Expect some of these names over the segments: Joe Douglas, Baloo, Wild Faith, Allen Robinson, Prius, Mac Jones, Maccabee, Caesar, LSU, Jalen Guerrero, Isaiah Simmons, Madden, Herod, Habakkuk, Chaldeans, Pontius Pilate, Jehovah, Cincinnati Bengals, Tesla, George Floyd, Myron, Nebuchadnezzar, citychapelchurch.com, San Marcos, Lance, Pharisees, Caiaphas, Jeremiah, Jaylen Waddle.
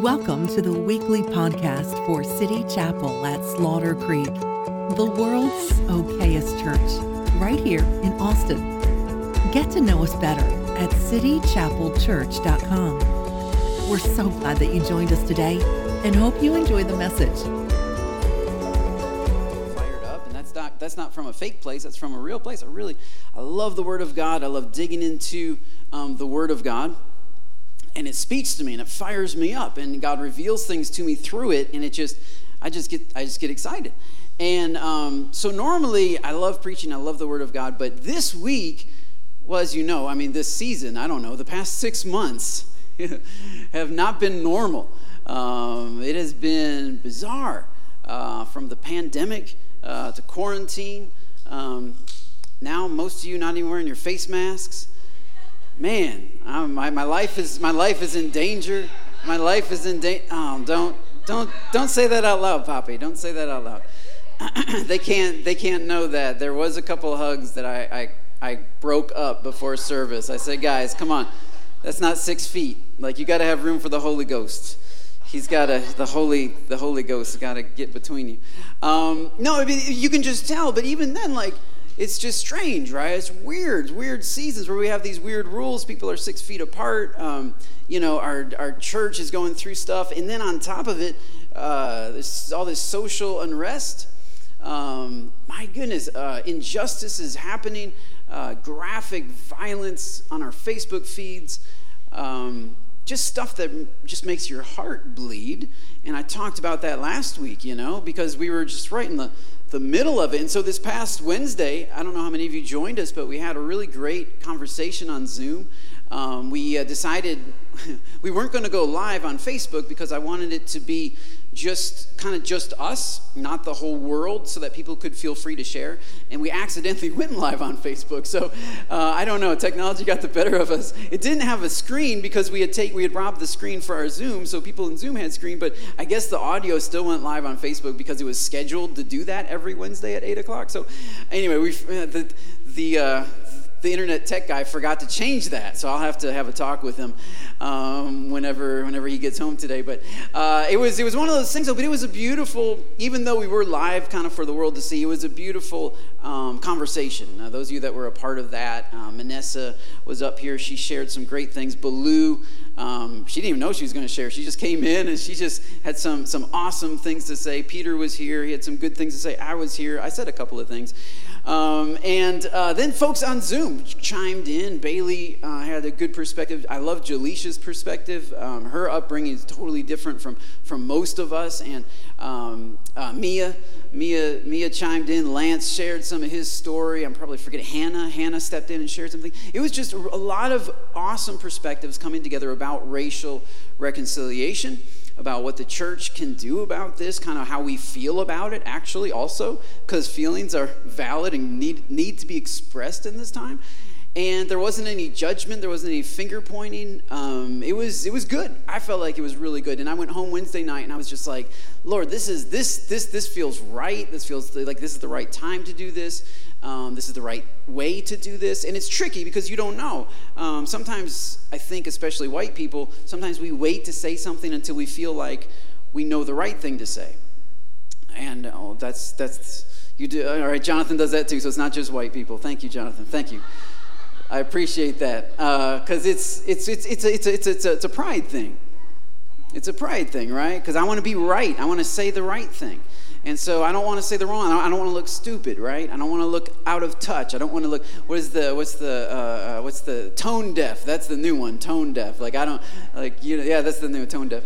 Welcome to the weekly podcast for City Chapel at Slaughter Creek, the world's okayest church, right here in Austin. Get to know us better at citychapelchurch.com. We're so glad that you joined us today and hope you enjoy the message. Fired up, and that's not from a fake place, that's from a real place. I love the Word of God. I love digging into the Word of God. And it speaks to me, and it fires me up, and God reveals things to me through it, and it I just get excited. And so normally, I love preaching, I love the Word of God, but this week, well, as you know, I mean, this season, the past 6 months have not been normal. It has been bizarre, from the pandemic to quarantine. Now, most of you not even wearing your face masks. Man, my life is in danger. My life is in danger. Oh, don't say that out loud, Poppy. Don't say that out loud. They can't know that. There was a couple of hugs that I broke up before service. I said, guys, come on. That's not 6 feet. Like, you got to have room for the Holy Ghost. He's got the Holy Ghost has got to get between you. No, I mean, you can just tell. But even then, like, it's just strange, right? It's weird seasons where we have these weird rules. People are 6 feet apart. Our church is going through stuff. And then on top of it, there's all this social unrest. My goodness, injustice is happening. Graphic violence on our Facebook feeds. Just stuff that just makes your heart bleed. And I talked about that last week, because we were just right in the middle of it. And so this past Wednesday, I don't know how many of you joined us, but we had a really great conversation on Zoom. We decided we weren't going to go live on Facebook because I wanted it to be just us, not the whole world, so that people could feel free to share. And we accidentally went live on Facebook. So I don't know, technology got the better of us. It didn't have a screen because we had robbed the screen for our Zoom, so people in Zoom had screen, but I guess the audio still went live on Facebook because it was scheduled to do that every Wednesday at 8 o'clock. So anyway, the internet tech guy forgot to change that, so I'll have to have a talk with him whenever he gets home today. But it was one of those things. But it was a beautiful, even though we were live, kind of for the world to see. It was a beautiful conversation. Now, those of you that were a part of that, Manessa was up here. She shared some great things. Baloo, she didn't even know she was going to share. She just came in and she just had some awesome things to say. Peter was here. He had some good things to say. I was here. I said a couple of things. Then folks on Zoom chimed in. Bailey had a good perspective. I love Jaleesha's perspective. Her upbringing is totally different from most of us. And Mia chimed in. Lance shared some of his story. I'm probably forgetting. Hannah stepped in and shared something. It was just a lot of awesome perspectives coming together about racial reconciliation, about what the church can do about this, kind of how we feel about it, actually, also, because feelings are valid and need to be expressed in this time. And there wasn't any judgment. There wasn't any finger-pointing. It was good. I felt like it was really good. And I went home Wednesday night, and I was just like, Lord, this feels right. This feels like this is the right time to do this. This is the right way to do this. And it's tricky because you don't know. Sometimes, I think, especially white people, sometimes we wait to say something until we feel like we know the right thing to say. And that's you do. All right, Jonathan does that too, so it's not just white people. Thank you, Jonathan. Thank you. I appreciate that, because it's a pride thing. It's a pride thing, right? Because I want to be right. I want to say the right thing. And so I don't want to say the wrong. I don't want to look stupid, right? I don't want to look out of touch. I don't want to look. What's the tone deaf? That's the new one, tone deaf. Like, I don't like, yeah, that's the new tone deaf.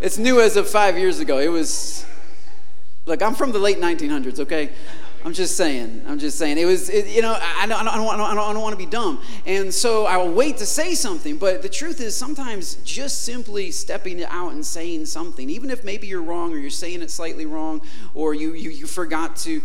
It's new as of 5 years ago. It was. Look, I'm from the late 1900s. Okay. I'm just saying. I don't want to be dumb. And so I will wait to say something. But the truth is, sometimes just simply stepping out and saying something, even if maybe you're wrong or you're saying it slightly wrong, or you forgot to,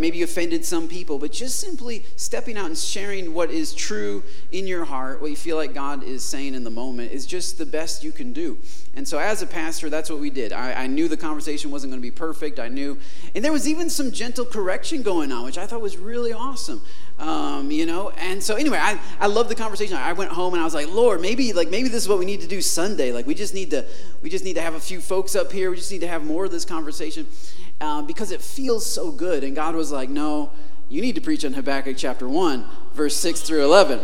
maybe you offended some people, but just simply stepping out and sharing what is true in your heart, what you feel like God is saying in the moment, is just the best you can do. And so as a pastor, that's what we did. I knew the conversation wasn't going to be perfect. And there was even some gentle correction going on, which I thought was really awesome. And so anyway, I love the conversation. I went home and I was like, Lord, maybe this is what we need to do Sunday. Like we just need to have a few folks up here. We just need to have more of this conversation because it feels so good. And God was like, no, you need to preach on Habakkuk chapter 1, verse 6 through 11.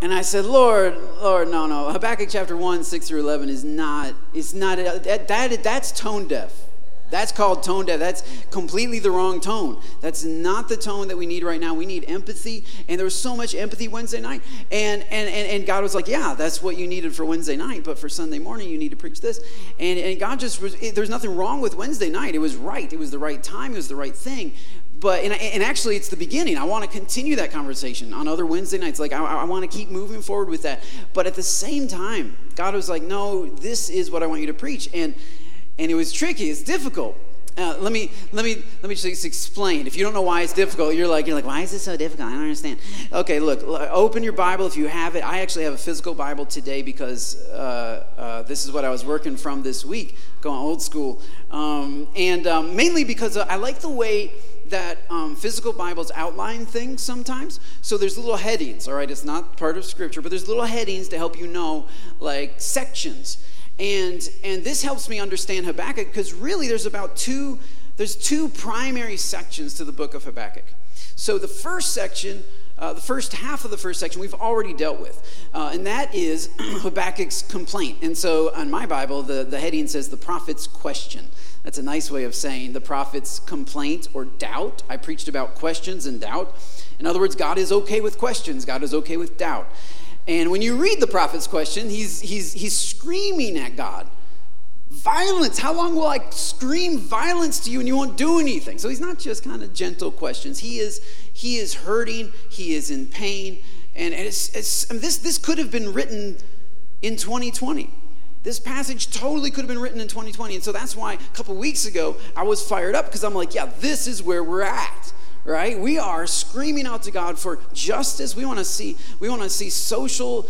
And I said, Lord, no. Habakkuk chapter 1, 6 through 11 is not, that's tone deaf. That's called tone deaf. That's completely the wrong tone. That's not the tone that we need right now. We need empathy. And there was so much empathy Wednesday night. And God was like, yeah, that's what you needed for Wednesday night. But for Sunday morning, you need to preach this. And God just, there's nothing wrong with Wednesday night. It was right. It was the right time. It was the right thing. But and actually, it's the beginning. I want to continue that conversation on other Wednesday nights. Like, I want to keep moving forward with that. But at the same time, God was like, no, this is what I want you to preach. And it was tricky. It's difficult. Let me just explain. If you don't know why it's difficult, you're like, why is this so difficult? I don't understand. Okay, look, open your Bible if you have it. I actually have a physical Bible today because this is what I was working from this week, going old school, and mainly because I like the way that physical Bibles outline things sometimes. So there's little headings. All right, it's not part of Scripture, but there's little headings to help you know, like sections. And this helps me understand Habakkuk because really there's two primary sections to the book of Habakkuk. So the first section, the first half of the first section, we've already dealt with, and that is Habakkuk's complaint. And so on my Bible, the heading says the prophet's question. That's a nice way of saying the prophet's complaint or doubt. I preached about questions and doubt. In other words, God is okay with questions. God is okay with doubt. And when you read the prophet's question, he's screaming at God. Violence, how long will I scream violence to you and you won't do anything? So he's not just kind of gentle questions. He is hurting, he is in pain. And it's, I mean, this could have been written in 2020. This passage totally could have been written in 2020. And so that's why a couple weeks ago I was fired up because I'm like, yeah, this is where we're at. Right? We are screaming out to God for justice. We want to see social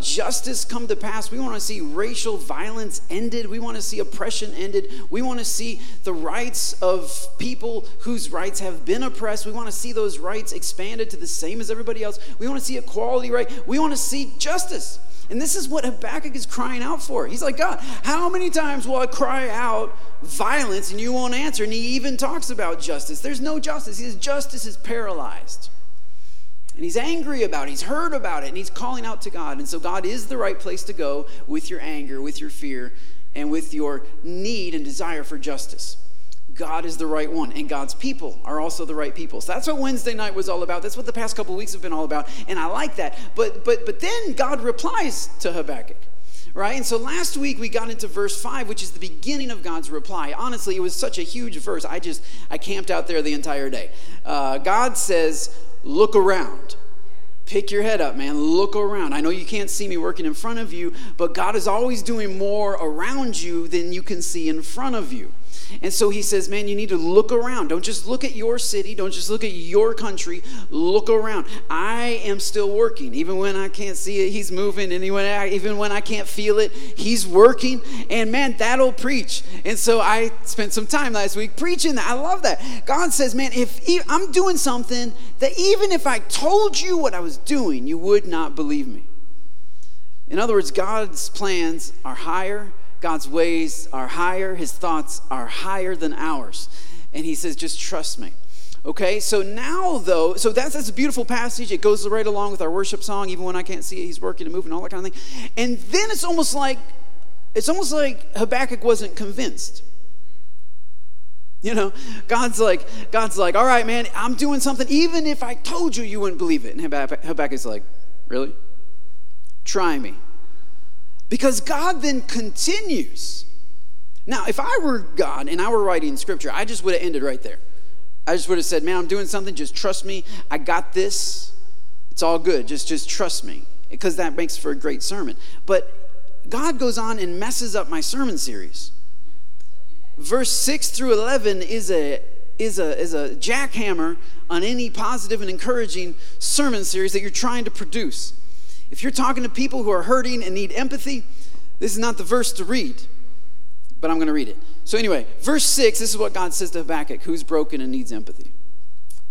justice come to pass. We want to see racial violence ended. We want to see oppression ended. We want to see the rights of people whose rights have been oppressed. We want to see those rights expanded to the same as everybody else. We want to see equality, right? We want to see justice. And this is what Habakkuk is crying out for. He's like, God, how many times will I cry out violence and you won't answer? And he even talks about justice. There's no justice. He says justice is paralyzed. And he's angry about it. He's heard about it. And he's calling out to God. And so God is the right place to go with your anger, with your fear, and with your need and desire for justice. God is the right one, and God's people are also the right people. So that's what Wednesday night was all about. That's what the past couple weeks have been all about, and I like that. But then God replies to Habakkuk, right? And so last week we got into verse 5, which is the beginning of God's reply. Honestly, it was such a huge verse. I camped out there the entire day. God says, look around. Pick your head up, man. Look around. I know you can't see me working in front of you, but God is always doing more around you than you can see in front of you. And so he says, man, you need to look around. Don't just look at your city. Don't just look at your country. Look around. I am still working. Even when I can't see it, he's moving. And even when I can't feel it, he's working. And man, that'll preach. And so I spent some time last week preaching that. I love that. God says, man, if I'm doing something that even if I told you what I was doing, you would not believe me. In other words, God's plans are higher. God's ways are higher. His thoughts are higher than ours. And he says, just trust me. Okay, so now though, so that's a beautiful passage. It goes right along with our worship song. Even when I can't see it, he's working and moving, all that kind of thing. And then it's almost like Habakkuk wasn't convinced. You know, God's like, all right, man, I'm doing something. Even if I told you, you wouldn't believe it. And Habakkuk's like, really? Try me. Because God then continues. Now, if I were God and I were writing Scripture, I just would have ended right there. I just would have said, man, I'm doing something. Just trust me. I got this. It's all good. Just trust me. Because that makes for a great sermon. But God goes on and messes up my sermon series. Verse 6 through 11 is a jackhammer on any positive and encouraging sermon series that you're trying to produce. If you're talking to people who are hurting and need empathy, this is not the verse to read, but I'm going to read it. So anyway, verse 6, this is what God says to Habakkuk, who's broken and needs empathy.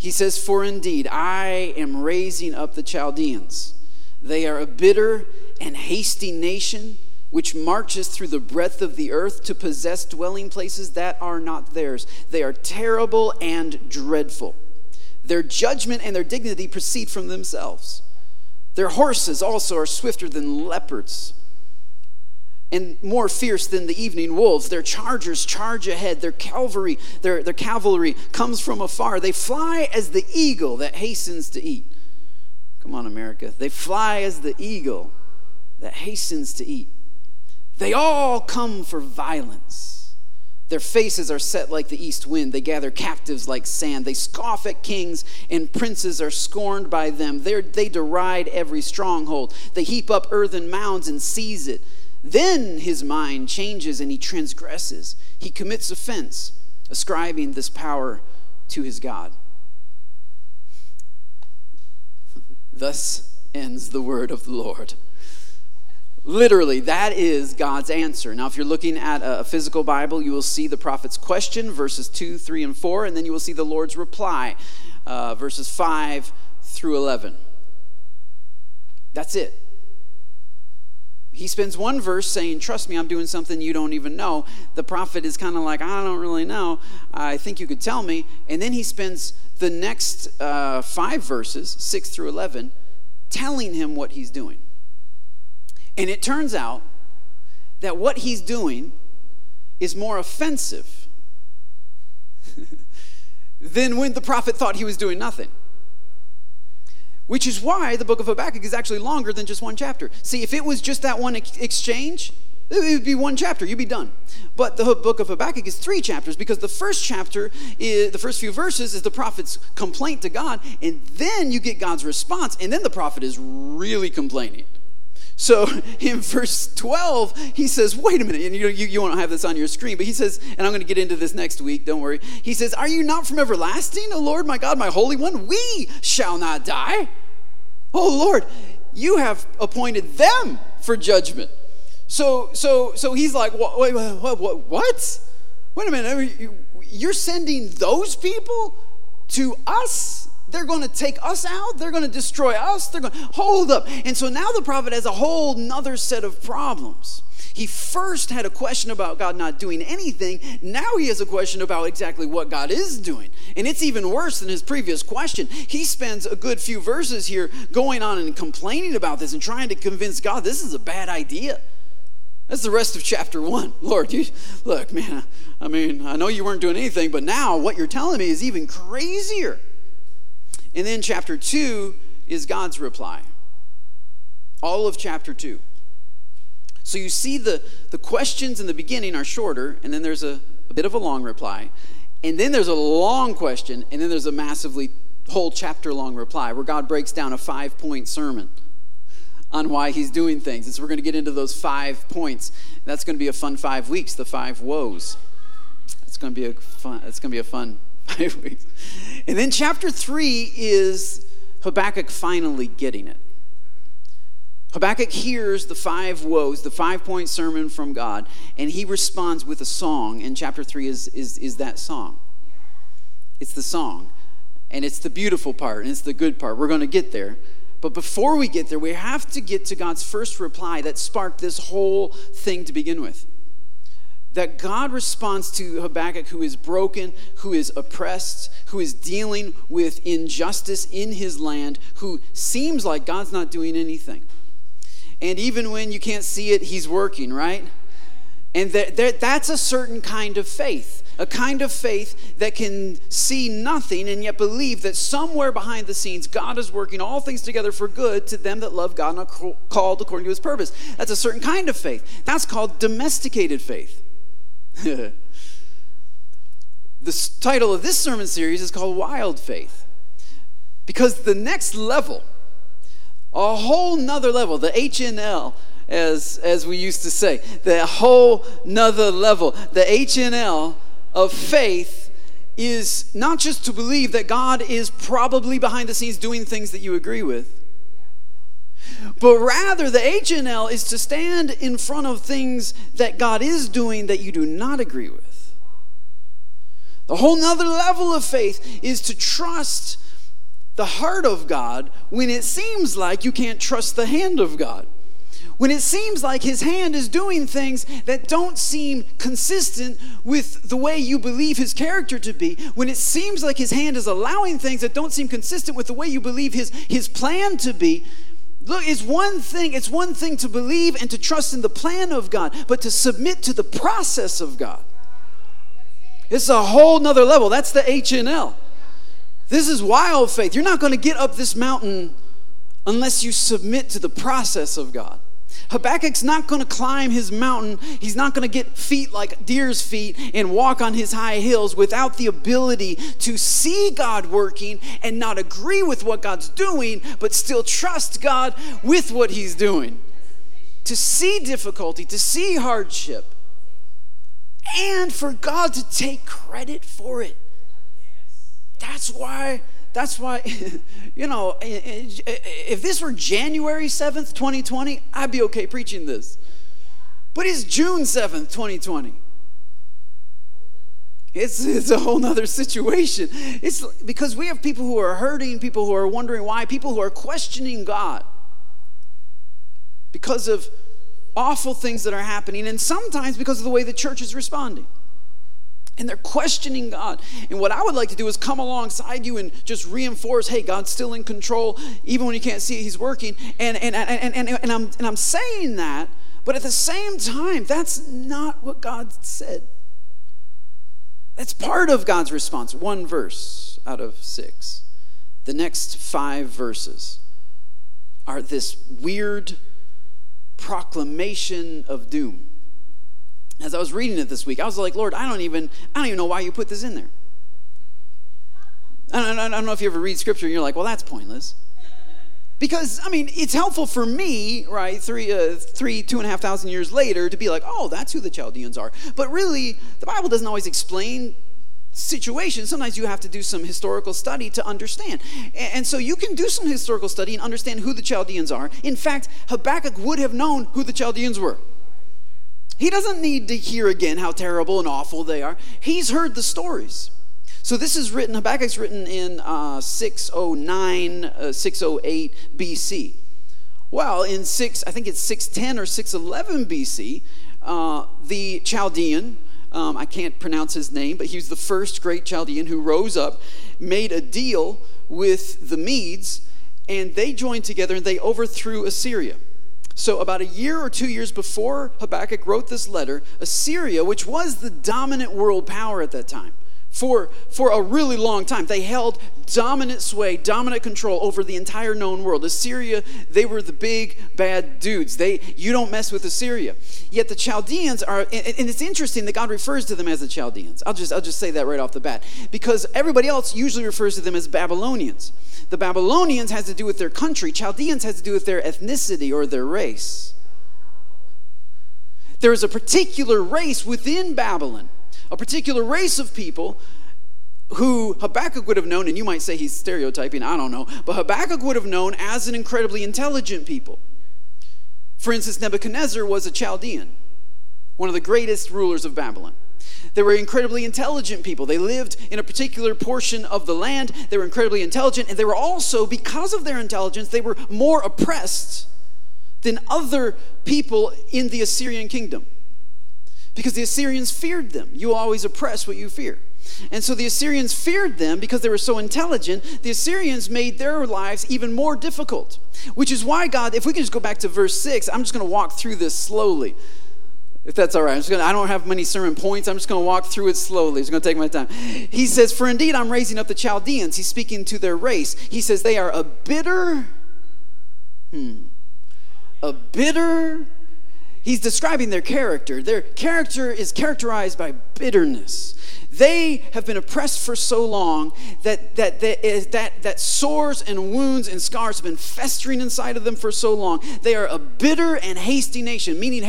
He says, "For indeed, I am raising up the Chaldeans. They are a bitter and hasty nation, which marches through the breadth of the earth to possess dwelling places that are not theirs. They are terrible and dreadful. Their judgment and their dignity proceed from themselves. Their horses also are swifter than leopards, and more fierce than the evening wolves. Their chargers charge ahead. Their cavalry comes from afar. They fly as the eagle that hastens to eat." Come on, America. They fly as the eagle that hastens to eat. "They all come for violence. Their faces are set like the east wind. They gather captives like sand. They scoff at kings, and princes are scorned by them. They deride every stronghold. They heap up earthen mounds and seize it. Then his mind changes and he transgresses. He commits offense, ascribing this power to his God." Thus ends the word of the Lord. Literally, that is God's answer. Now, if you're looking at a physical Bible, you will see the prophet's question, verses 2, 3, and 4, and then you will see the Lord's reply, verses 5 through 11. That's it. He spends one verse saying, "Trust me, I'm doing something you don't even know." The prophet is kind of like, "I don't really know. I think you could tell me." And then he spends the next 5 verses, 6 through 11, telling him what he's doing. And it turns out that what he's doing is more offensive than when the prophet thought he was doing nothing. Which is why the book of Habakkuk is actually longer than just one chapter. See, if it was just that one exchange, it would be one chapter. You'd be done. But the book of Habakkuk is 3 chapters, because the first chapter, the first few verses, is the prophet's complaint to God, and then you get God's response, and then the prophet is really complaining. So in verse 12, he says, "Wait a minute," and you won't have this on your screen, but he says, and I'm going to get into this next week, don't worry. He says, "Are you not from everlasting, O Lord, my God, my Holy One? We shall not die. Oh, Lord, you have appointed them for judgment." So he's like, what? Wait a minute, you're sending those people to us? They're going to take us out? They're going to destroy us? Hold up. And so now the prophet has a whole nother set of problems. He first had a question about God not doing anything. Now he has a question about exactly what God is doing. And it's even worse than his previous question. He spends a good few verses here going on and complaining about this and trying to convince God this is a bad idea. That's the rest of chapter 1. "Lord, look, man, I know you weren't doing anything, but now what you're telling me is even crazier." And then chapter 2 is God's reply. All of chapter 2. So you see the questions in the beginning are shorter, and then there's a bit of a long reply, and then there's a long question, and then there's a massively whole chapter-long reply where God breaks down a 5-point sermon on why he's doing things. And so we're going to get into those 5 points. That's going to be a fun 5 weeks, the 5 woes. It's going to be a fun 5 weeks. And then chapter 3 is Habakkuk finally getting it. Habakkuk hears the 5 woes, the 5-point sermon from God, and he responds with a song, and chapter 3 is that song. It's the song, and it's the beautiful part, and it's the good part. We're going to get there. But before we get there, we have to get to God's first reply that sparked this whole thing to begin with. That God responds to Habakkuk, who is broken, who is oppressed, who is dealing with injustice in his land, who seems like God's not doing anything. And even when you can't see it, he's working, right? And that's a certain kind of faith, a kind of faith that can see nothing and yet believe that somewhere behind the scenes, God is working all things together for good to them that love God and are called according to his purpose. That's a certain kind of faith. That's called domesticated faith. The title of this sermon series is called Wild Faith, because the next level, a whole nother level, the HNL, as we used to say, the whole nother level, the HNL of faith is not just to believe that God is probably behind the scenes doing things that you agree with, but rather the HNL is to stand in front of things that God is doing that you do not agree with. A whole nother level of faith is to trust the heart of God when it seems like you can't trust the hand of God. When it seems like his hand is doing things that don't seem consistent with the way you believe his character to be, when it seems like his hand is allowing things that don't seem consistent with the way you believe his plan to be, look, it's one thing to believe and to trust in the plan of God, but to submit to the process of God. It's a whole nother level. That's the H&L. This is wild faith. You're not going to get up this mountain unless you submit to the process of God. Habakkuk's not going to climb his mountain. He's not going to get feet like deer's feet and walk on his high hills without the ability to see God working and not agree with what God's doing, but still trust God with what he's doing. To see difficulty, to see hardship, and for God to take credit for it. That's why, you know, if this were January 7th, 2020, I'd be okay preaching this. But it's June 7th, 2020. It's a whole nother situation. It's because we have people who are hurting, people who are wondering why, people who are questioning God because of awful things that are happening, and sometimes because of the way the church is responding. And they're questioning God. And what I would like to do is come alongside you and just reinforce, hey, God's still in control. Even when you can't see it, he's working. And I'm saying that, but at the same time, that's not what God said. That's part of God's response. 1 verse out of 6. The next 5 verses are this weird proclamation of doom. As I was reading it this week, I was like, Lord, I don't even know why you put this in there. I don't know if you ever read scripture and you're like, well, that's pointless. Because, I mean, it's helpful for me, right, 2,500 years later to be like, oh, that's who the Chaldeans are. But really, the Bible doesn't always explain situations. Sometimes you have to do some historical study to understand. And so you can do some historical study and understand who the Chaldeans are. In fact, Habakkuk would have known who the Chaldeans were. He doesn't need to hear again how terrible and awful they are. He's heard the stories. So this is written, Habakkuk's written in 609, 608 BC. Well, in 610 or 611 BC, the Chaldean, I can't pronounce his name, but he was the first great Chaldean who rose up, made a deal with the Medes, and they joined together and they overthrew Assyria. So about a year or 2 years before Habakkuk wrote this letter, Assyria, which was the dominant world power at that time, for a really long time, they held dominant sway, dominant control over the entire known world. Assyria, they were the big bad dudes. You don't mess with Assyria. Yet the Chaldeans are, and it's interesting that God refers to them as the Chaldeans. I'll just say that right off the bat, because everybody else usually refers to them as Babylonians. The Babylonians has to do with their country. Chaldeans has to do with their ethnicity or their race. There is a particular race within Babylon, a particular race of people who Habakkuk would have known, and you might say he's stereotyping, I don't know, but Habakkuk would have known as an incredibly intelligent people. For instance, Nebuchadnezzar was a Chaldean, one of the greatest rulers of Babylon. They were incredibly intelligent people. They lived in a particular portion of the land. They were incredibly intelligent, and they were also, because of their intelligence, they were more oppressed than other people in the Assyrian kingdom. Because the Assyrians feared them. You always oppress what you fear. And so the Assyrians feared them because they were so intelligent. The Assyrians made their lives even more difficult. Which is why God, if we can just go back to verse 6, I'm just going to walk through this slowly. If that's all right. I don't have many sermon points. I'm just going to walk through it slowly. It's going to take my time. He says, "For indeed I'm raising up the Chaldeans." He's speaking to their race. He says, "They are a bitter. He's describing their character. Their character is characterized by bitterness. They have been oppressed for so long that sores and wounds and scars have been festering inside of them for so long. They are a bitter and hasty nation, meaning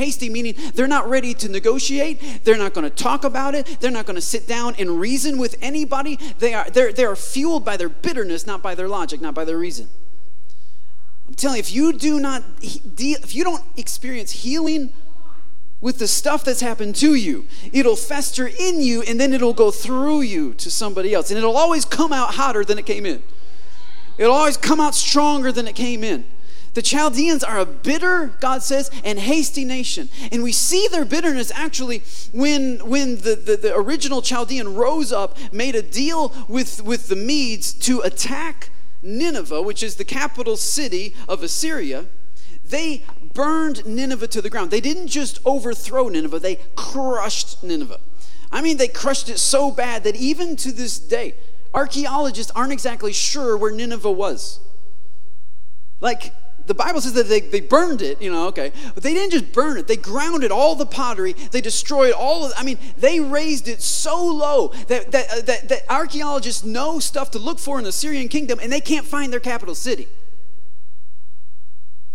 they're not ready to negotiate. They're not going to talk about it. They're not going to sit down and reason with anybody. They are fueled by their bitterness, not by their logic, not by their reason. I'm telling you, if you don't experience healing with the stuff that's happened to you. It'll fester in you, and then it'll go through you to somebody else. And it'll always come out hotter than it came in. It'll always come out stronger than it came in. The Chaldeans are a bitter, God says, and hasty nation. And we see their bitterness actually when the original Chaldean rose up, made a deal with the Medes to attack Nineveh, which is the capital city of Assyria. They burned Nineveh to the ground. They didn't just overthrow Nineveh, they crushed Nineveh. I mean, they crushed it so bad that even to this day, archaeologists aren't exactly sure where Nineveh was. Like, the Bible says that they burned it, okay. But they didn't just burn it. They grounded all the pottery. They destroyed all of, they raised it so low that archaeologists know stuff to look for in the Assyrian kingdom, and they can't find their capital city.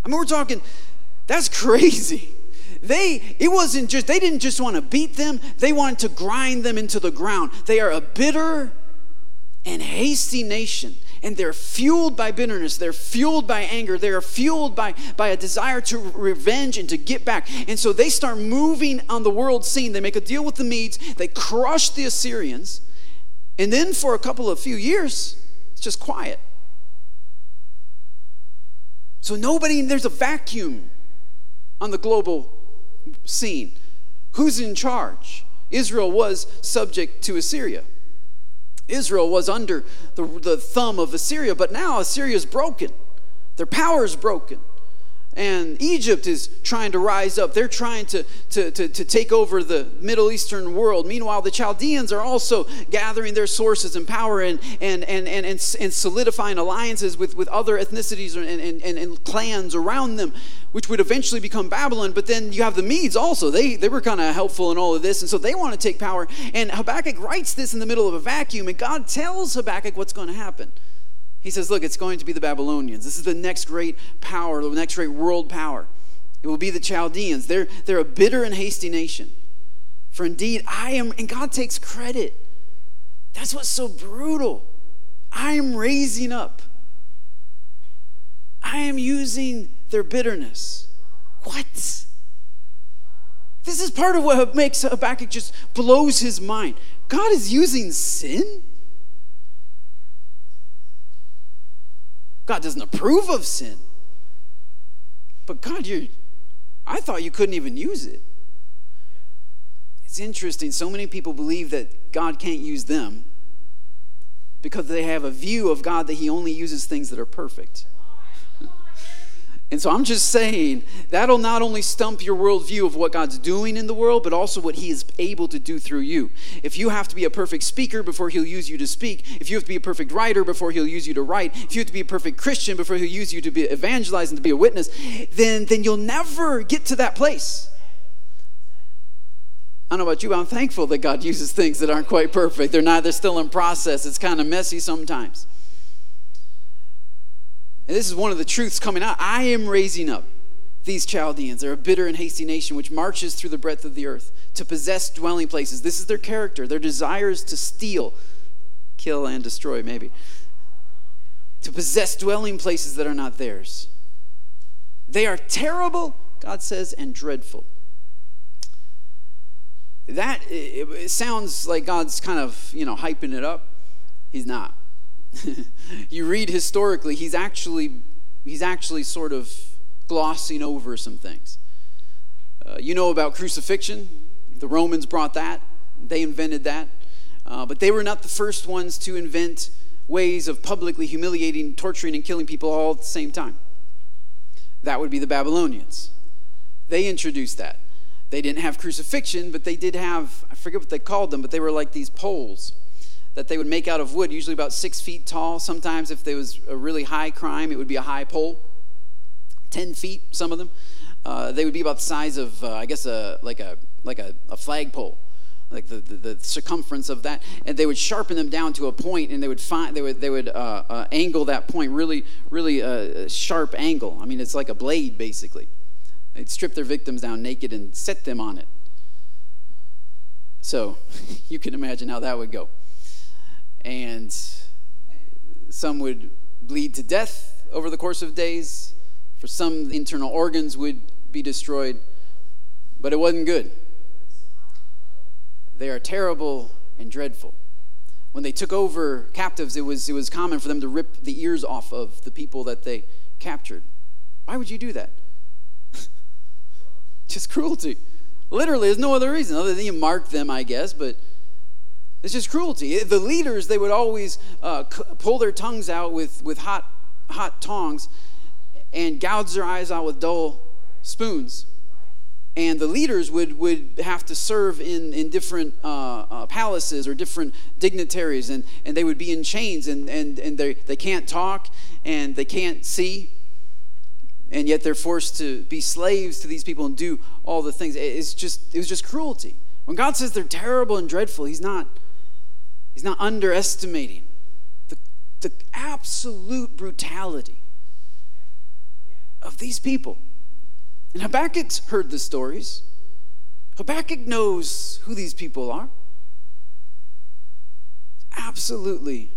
We're talking, that's crazy. They didn't just want to beat them. They wanted to grind them into the ground. They are a bitter and hasty nation. And they're fueled by bitterness. They're fueled by anger. They're fueled by a desire to revenge and to get back. And so they start moving on the world scene. They make a deal with the Medes. They crush the Assyrians. And then for a few years, it's just quiet. So there's a vacuum on the global scene. Who's in charge? Israel was subject to Assyria. Israel was under the thumb of Assyria, but now Assyria's broken. Their power's broken. And Egypt is trying to rise up. They're trying to take over the Middle Eastern world. Meanwhile, the Chaldeans are also gathering their sources and power and solidifying alliances with other ethnicities and clans around them, which would eventually become Babylon. But then you have the Medes also. They were kind of helpful in all of this, and so they want to take power. And Habakkuk writes this in the middle of a vacuum, and God tells Habakkuk what's going to happen. He says, look, it's going to be the Babylonians. This is the next great power, the next great world power. It will be the Chaldeans. They're a bitter and hasty nation. For indeed, I am, and God takes credit. That's what's so brutal. I am raising up. I am using their bitterness. What? This is part of what makes Habakkuk just blows his mind. God is using sin? God doesn't approve of sin. But God, I thought you couldn't even use it. It's interesting. So many people believe that God can't use them because they have a view of God that he only uses things that are perfect. And so I'm just saying, that'll not only stump your worldview of what God's doing in the world, but also what he is able to do through you. If you have to be a perfect speaker before he'll use you to speak, if you have to be a perfect writer before he'll use you to write, if you have to be a perfect Christian before he'll use you to be evangelized and to be a witness, then you'll never get to that place. I don't know about you, but I'm thankful that God uses things that aren't quite perfect. They're still in process. It's kind of messy sometimes. And this is one of the truths coming out. I am raising up these Chaldeans. They're a bitter and hasty nation which marches through the breadth of the earth to possess dwelling places. This is their character. Their desire is to steal, kill, and destroy, maybe. To possess dwelling places that are not theirs. They are terrible, God says, and dreadful. That it sounds like God's kind of, hyping it up. He's not. You read historically, he's actually sort of glossing over some things. About crucifixion. The Romans brought that. They invented that. But they were not the first ones to invent ways of publicly humiliating, torturing, and killing people all at the same time. That would be the Babylonians. They introduced that. They didn't have crucifixion, but they did have, I forget what they called them, but they were like these poles that they would make out of wood, usually about 6 feet tall. Sometimes if there was a really high crime, it would be a high pole, 10 feet, some of them. They would be about the size of, a flagpole, like the circumference of that. And they would sharpen them down to a point, and they would angle that point, really, really sharp angle. It's like a blade, basically. They'd strip their victims down naked and set them on it. So you can imagine how that would go. And some would bleed to death over the course of days. For some, internal organs would be destroyed. But it wasn't good. They are terrible and dreadful. When they took over captives, it was common for them to rip the ears off of the people that they captured. Why would you do that? Just cruelty. Literally, there's no other reason other than you mark them, I guess, but it's just cruelty. The leaders, they would always pull their tongues out with hot tongs and gouge their eyes out with dull spoons. And the leaders would have to serve in different palaces or different dignitaries, and they would be in chains, and they can't talk, and they can't see, and yet they're forced to be slaves to these people and do all the things. It was just cruelty. When God says they're terrible and dreadful, He's not underestimating the absolute brutality of these people. And Habakkuk's heard the stories. Habakkuk knows who these people are. It's absolutely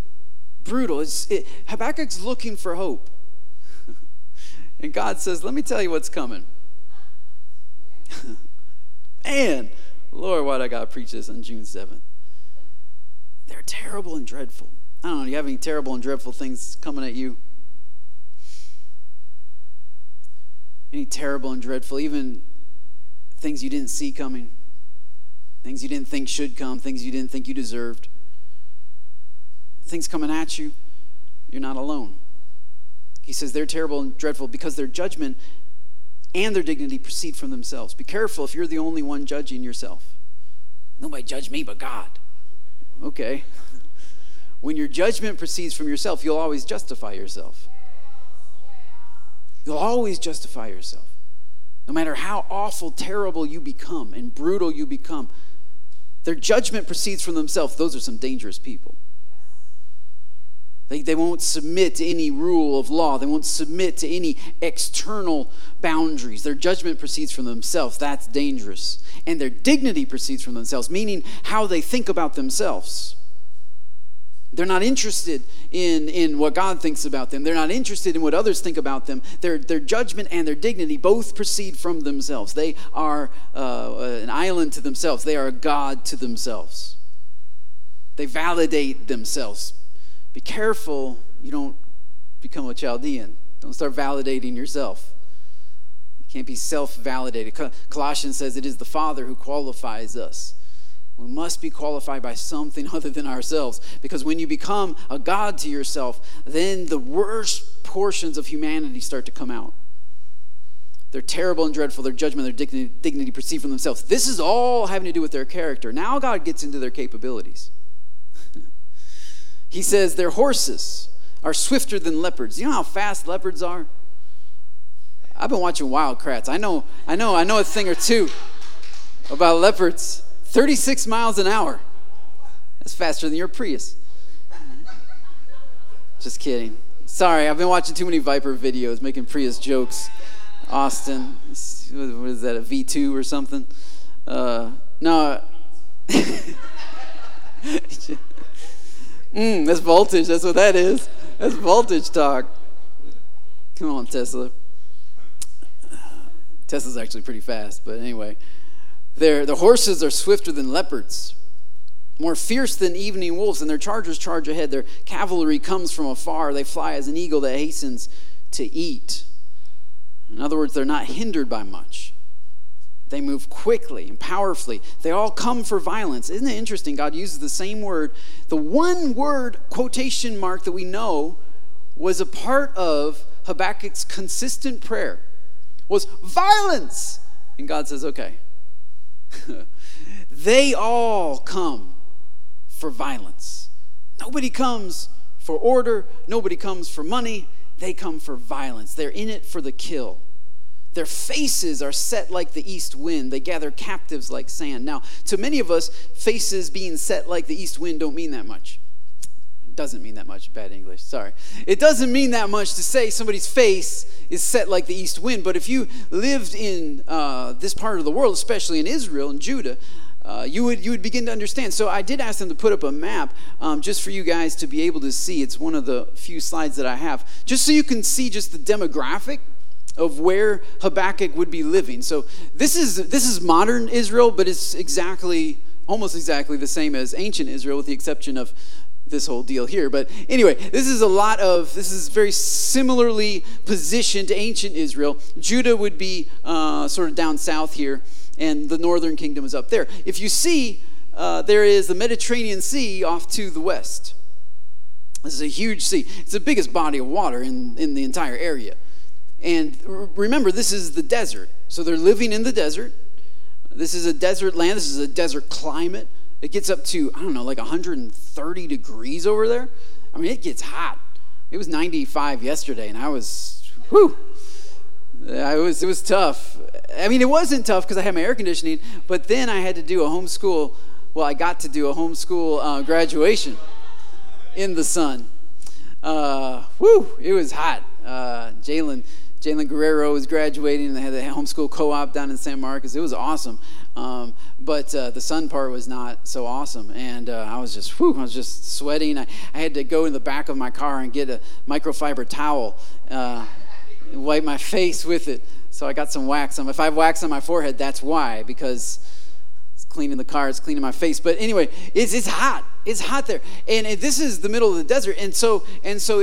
brutal. Habakkuk's looking for hope. And God says, let me tell you what's coming. Man, Lord, why did I got to preach this on June 7th? They're terrible and dreadful. I don't know, do you have any terrible and dreadful things coming at you? Any terrible and dreadful, even things you didn't see coming, things you didn't think should come, things you didn't think you deserved. Things coming at you, you're not alone. He says they're terrible and dreadful because their judgment and their dignity proceed from themselves. Be careful if you're the only one judging yourself. Nobody judged me but God. Okay. When your judgment proceeds from yourself, you'll always justify yourself. You'll always justify yourself. No matter how awful, terrible you become and brutal you become, their judgment proceeds from themselves. Those are some dangerous people. They won't submit to any rule of law. They won't submit to any external boundaries. Their judgment proceeds from themselves. That's dangerous. And their dignity proceeds from themselves, meaning how they think about themselves. They're not interested in what God thinks about them. They're not interested in what others think about them. Their judgment and their dignity both proceed from themselves. They are an island to themselves. They are a god to themselves. They validate themselves. Be careful you don't become a Chaldean. Don't start validating yourself. You can't be self-validated. Colossians says it is the Father who qualifies us. We must be qualified by something other than ourselves, because when you become a god to yourself, then the worst portions of humanity start to come out. They're terrible and dreadful. Their judgment, their dignity proceed from themselves. This is all having to do with their character. Now God gets into their capabilities. He says their horses are swifter than leopards. You know how fast leopards are? I've been watching Wild Kratts. I know a thing or two about leopards. 36 miles an hour. That's faster than your Prius. Just kidding. Sorry, I've been watching too many Viper videos, making Prius jokes. Austin, what is that, a V2 or something? No. That's voltage. That's what that is. That's voltage talk. Come on, Tesla. Tesla's actually pretty fast, but anyway. The horses are swifter than leopards, more fierce than evening wolves, and their chargers charge ahead. Their cavalry comes from afar. They fly as an eagle that hastens to eat. In other words, they're not hindered by much. They move quickly and powerfully. They all come for violence. Isn't it interesting? God uses the same word. The one word quotation mark that we know was a part of Habakkuk's consistent prayer was violence. And God says, okay. They all come for violence. Nobody comes for order. Nobody comes for money. They come for violence. They're in it for the kill. Their faces are set like the east wind. They gather captives like sand. Now, to many of us, faces being set like the east wind don't mean that much. It doesn't mean that much. Bad English, sorry. It doesn't mean that much to say somebody's face is set like the east wind. But if you lived in this part of the world, especially in Israel and Judah, you would begin to understand. So I did ask them to put up a map just for you guys to be able to see. It's one of the few slides that I have. Just so you can see just the demographic of where Habakkuk would be living. So this is modern Israel, but it's almost exactly the same as ancient Israel, with the exception of this whole deal here. But anyway, this is very similarly positioned to ancient Israel. Judah would be sort of down south here, and the northern kingdom is up there. If you see, there is the Mediterranean Sea off to the west. This is a huge sea. It's the biggest body of water in the entire area. And remember, this is the desert. So they're living in the desert. This is a desert land. This is a desert climate. It gets up to, I don't know, like 130 degrees over there. I mean, it gets hot. It was 95 yesterday, and it was tough. I mean, it wasn't tough because I had my air conditioning, but then I had to do a homeschool. Well, I got to do a homeschool graduation in the sun. It was hot. Jalen Guerrero was graduating, and they had a homeschool co-op down in San Marcos. It was awesome. But the sun part was not so awesome. And I was just sweating. I had to go in the back of my car and get a microfiber towel and wipe my face with it. So I got some wax. If I have wax on my forehead, that's why, because it's cleaning the car, it's cleaning my face. But anyway, it's hot. It's hot there, and this is the middle of the desert, and so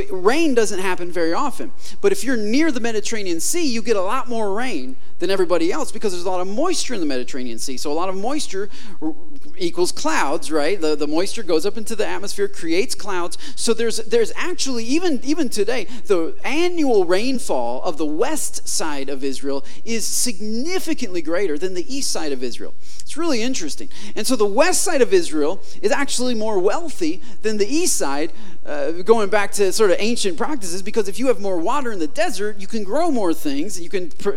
rain doesn't happen very often. But if you're near the Mediterranean Sea, you get a lot more rain than everybody else because there's a lot of moisture in the Mediterranean Sea. So a lot of moisture equals clouds, right? The moisture goes up into the atmosphere, creates clouds. So there's actually, even today, the annual rainfall of the west side of Israel is significantly greater than the east side of Israel. It's really interesting. And so the west side of Israel is actually more wealthy than the east side, going back to sort of ancient practices, because if you have more water in the desert, you can grow more things, and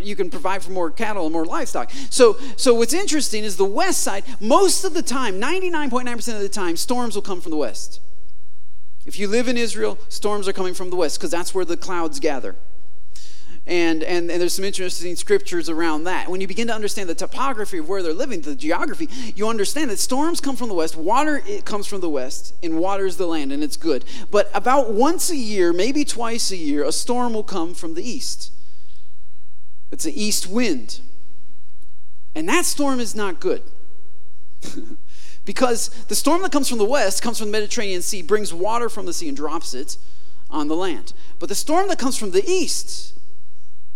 you can provide for more cattle and more livestock. So what's interesting is the west side, most of the time, 99.9% of the time, storms will come from the west. If you live in Israel, storms are coming from the west because that's where the clouds gather. And there's some interesting scriptures around that. When you begin to understand the topography of where they're living, the geography, you understand that storms come from the west, water comes from the west, and waters the land, and it's good. But about once a year, maybe twice a year, a storm will come from the east. It's an east wind. And that storm is not good. Because the storm that comes from the west, comes from the Mediterranean Sea, brings water from the sea and drops it on the land. But the storm that comes from the east,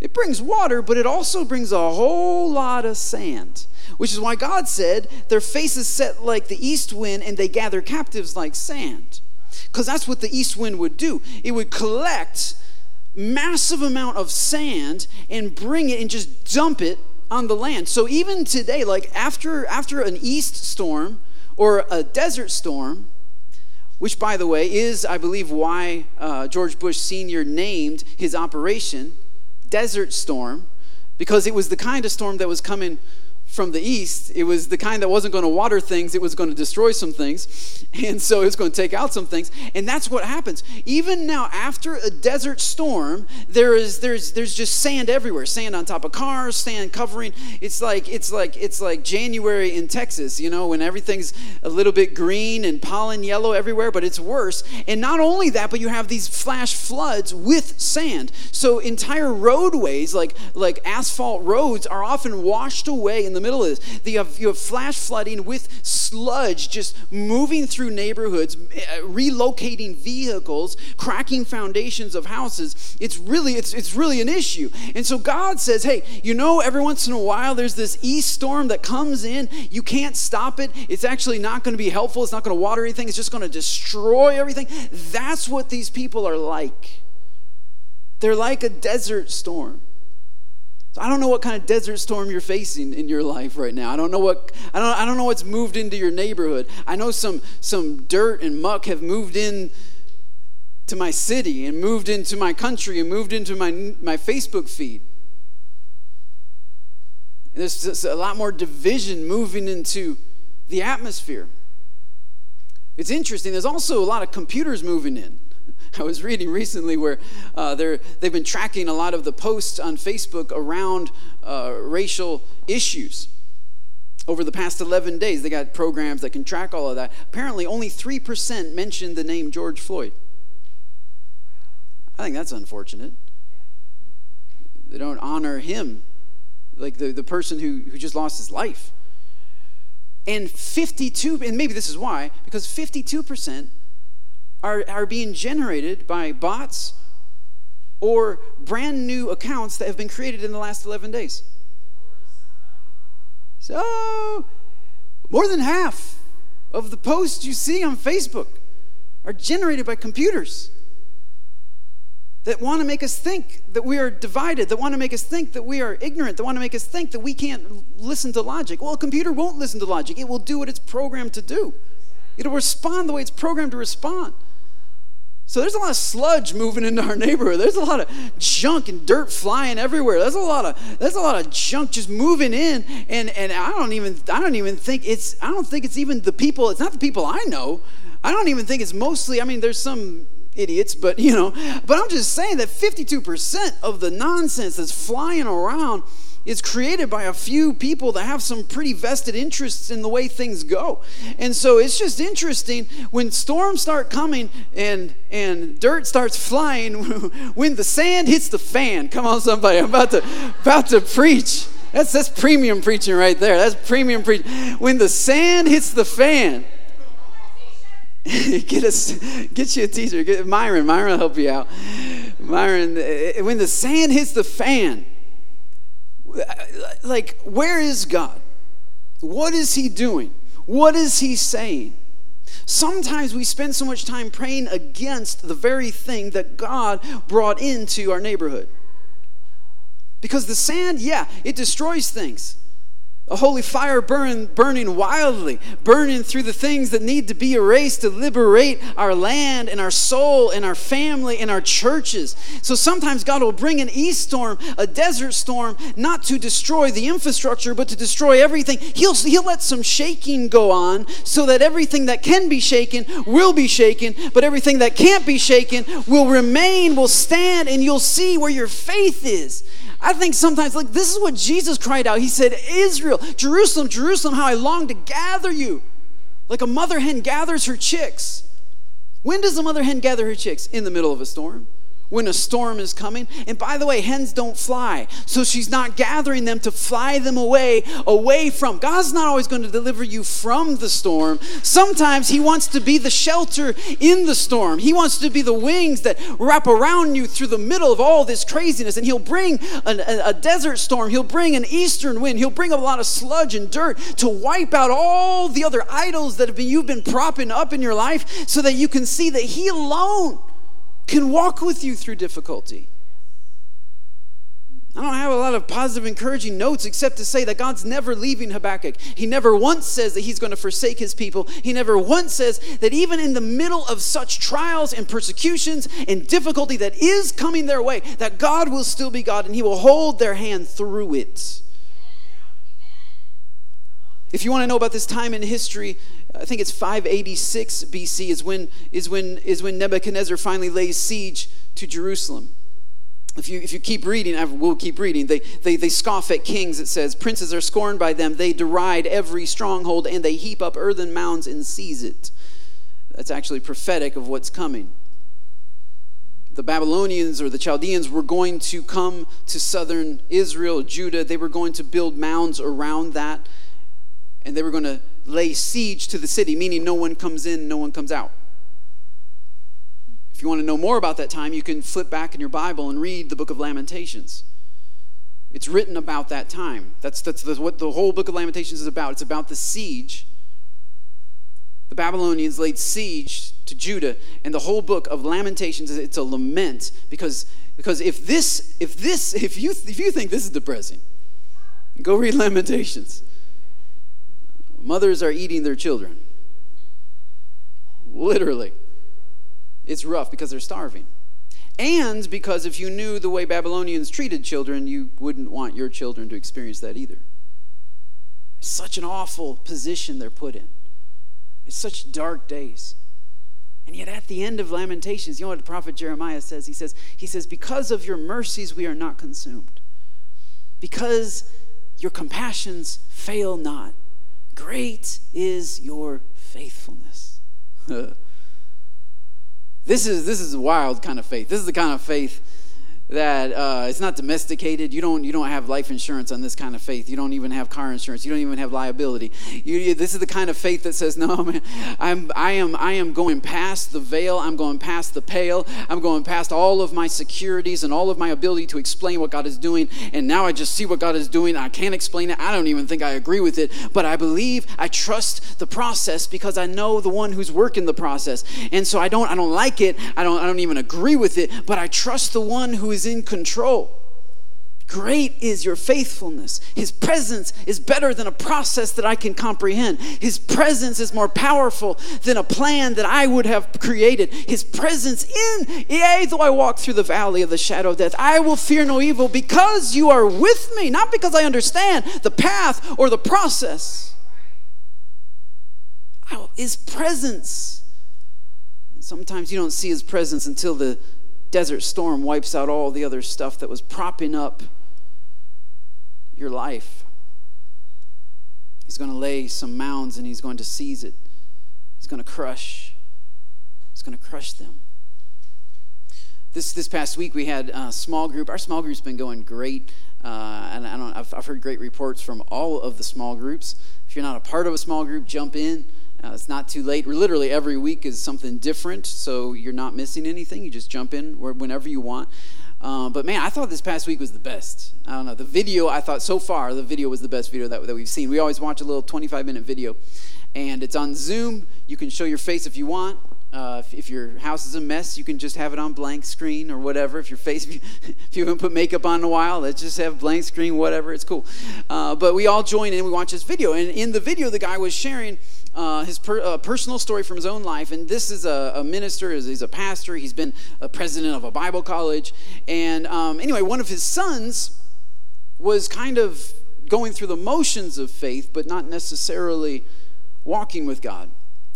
it brings water, but it also brings a whole lot of sand, which is why God said, their faces set like the east wind, and they gather captives like sand. Because that's what the east wind would do. It would collect massive amount of sand and bring it and just dump it on the land. So even today, like after an east storm or a desert storm, which, by the way, is, I believe, why George Bush Sr. named his operation Desert Storm, because it was the kind of storm that was coming from the east. It was the kind that wasn't going to water things. It was going to destroy some things, and so it was going to take out some things. And that's what happens. Even now, after a desert storm, there's just sand everywhere. Sand on top of cars, sand covering. It's like January in Texas, you know, when everything's a little bit green and pollen yellow everywhere, but it's worse. And not only that, but you have these flash floods with sand. So entire roadways, like asphalt roads, are often washed away in the middle of this. You have flash flooding with sludge just moving through neighborhoods, relocating vehicles, cracking foundations of houses. It's really an issue. And so God says, hey, you know, every once in a while there's this east storm that comes in. You can't stop it. It's actually not going to be helpful. It's not going to water anything. It's just going to destroy everything. That's what these people are like. They're like a desert storm. So I don't know what kind of desert storm you're facing in your life right now. I don't know what's moved into your neighborhood. I know some dirt and muck have moved in to my city and moved into my country and moved into my Facebook feed. And there's just a lot more division moving into the atmosphere. It's interesting. There's also a lot of computers moving in. I was reading recently where they've been tracking a lot of the posts on Facebook around racial issues over the past 11 days. They got programs that can track all of that. Apparently, only 3% mentioned the name George Floyd. I think that's unfortunate. They don't honor him, like the person who just lost his life. And 52, and maybe this is why, because 52% are being generated by bots or brand new accounts that have been created in the last 11 days. So, more than half of the posts you see on Facebook are generated by computers that want to make us think that we are divided, that want to make us think that we are ignorant, that want to make us think that we can't listen to logic. Well, a computer won't listen to logic. It will do what it's programmed to do. It'll respond the way it's programmed to respond. So there's a lot of sludge moving into our neighborhood. There's a lot of junk and dirt flying everywhere. There's a lot of junk just moving in, and I don't think it's even the people. It's not the people I know. I don't even think it's mostly. I mean, there's some idiots, but you know. But I'm just saying that 52% of the nonsense that's flying around is created by a few people that have some pretty vested interests in the way things go. And so it's just interesting when storms start coming and dirt starts flying, when the sand hits the fan. Come on, somebody, I'm about to preach. That's premium preaching right there. That's premium preaching. When the sand hits the fan. Get you a t-shirt. Get Myron will help you out. Myron, when the sand hits the fan, like, where is God? What is he doing? What is he saying? Sometimes we spend so much time praying against the very thing that God brought into our neighborhood. Because the sand, yeah, it destroys things. A holy fire burning wildly, burning through the things that need to be erased to liberate our land and our soul and our family and our churches. So sometimes God will bring an east storm, a desert storm, not to destroy the infrastructure, but to destroy everything. He'll let some shaking go on so that everything that can be shaken will be shaken, but everything that can't be shaken will remain, will stand, and you'll see where your faith is. I think sometimes, like, this is what Jesus cried out. He said, Israel, Jerusalem, Jerusalem, how I long to gather you. Like a mother hen gathers her chicks. When does a mother hen gather her chicks? In the middle of a storm. When a storm is coming. And by the way, hens don't fly. So she's not gathering them to fly them away from. God's not always going to deliver you from the storm. Sometimes he wants to be the shelter in the storm. He wants to be the wings that wrap around you through the middle of all this craziness. And he'll bring a desert storm. He'll bring an eastern wind. He'll bring a lot of sludge and dirt to wipe out all the other idols that you've been propping up in your life so that you can see that he alone can walk with you through difficulty. I don't have a lot of positive, encouraging notes except to say that God's never leaving Habakkuk. He never once says that he's going to forsake his people. He never once says that even in the middle of such trials and persecutions and difficulty that is coming their way, that God will still be God and he will hold their hand through it. If you want to know about this time in history, I think it's 586 BC is when Nebuchadnezzar finally lays siege to Jerusalem. If you keep reading, we'll keep reading. They scoff at kings, it says. Princes are scorned by them. They deride every stronghold, and they heap up earthen mounds and seize it. That's actually prophetic of what's coming. The Babylonians or the Chaldeans were going to come to southern Israel, Judah. They were going to build mounds around that. And they were going to lay siege to the city, meaning no one comes in, no one comes out. If you want to know more about that time, you can flip back in your Bible and read the book of Lamentations. It's written about that time. That's what the whole book of Lamentations is about. It's about the siege. The Babylonians laid siege to Judah, and the whole book of Lamentations, it's a lament because if you think this is depressing, go read Lamentations. Mothers are eating their children. Literally. It's rough because they're starving. And because if you knew the way Babylonians treated children, you wouldn't want your children to experience that either. It's such an awful position they're put in. It's such dark days. And yet at the end of Lamentations, you know what the prophet Jeremiah says? He says, because of your mercies we are not consumed. Because your compassions fail not. Great is your faithfulness. This is a wild kind of faith. This is the kind of faith that it's not domesticated. You don't have life insurance on this kind of faith. You don't even have car insurance. You don't even have liability. This is the kind of faith that says, no, man, I am going past the veil. I'm going past the pale. I'm going past all of my securities and all of my ability to explain what God is doing. And now I just see what God is doing. I can't explain it. I don't even think I agree with it. But I believe, I trust the process because I know the one who's working the process. And so I don't like it. I don't even agree with it. But I trust the one who is in control. Great is your faithfulness. His presence is better than a process that I can comprehend. His presence is more powerful than a plan that I would have created. His presence yea, though I walk through the valley of the shadow of death, I will fear no evil because you are with me, not because I understand the path or the process. His presence. Sometimes you don't see his presence until the desert storm wipes out all the other stuff that was propping up your life. He's going to lay some mounds and he's going to seize it. He's going to crush them. This past week we had a small group. Our small group's been going great, and I've heard great reports from all of the small groups. If you're not a part of a small group, jump in. It's not too late. Literally every week is something different, so you're not missing anything. You just jump in whenever you want. But man, I thought this past week was the best. I don't know. The video, I thought so far, the video was the best video that we've seen. We always watch a little 25-minute video, and it's on Zoom. You can show your face if you want. If your house is a mess, you can just have it on blank screen or whatever. If you haven't put makeup on in a while, let's just have blank screen, whatever. It's cool. But we all join in and we watch this video. And in the video, the guy was sharing his personal story from his own life. And this is a minister. He's a pastor. He's been a president of a Bible college. And anyway, one of his sons was kind of going through the motions of faith, but not necessarily walking with God.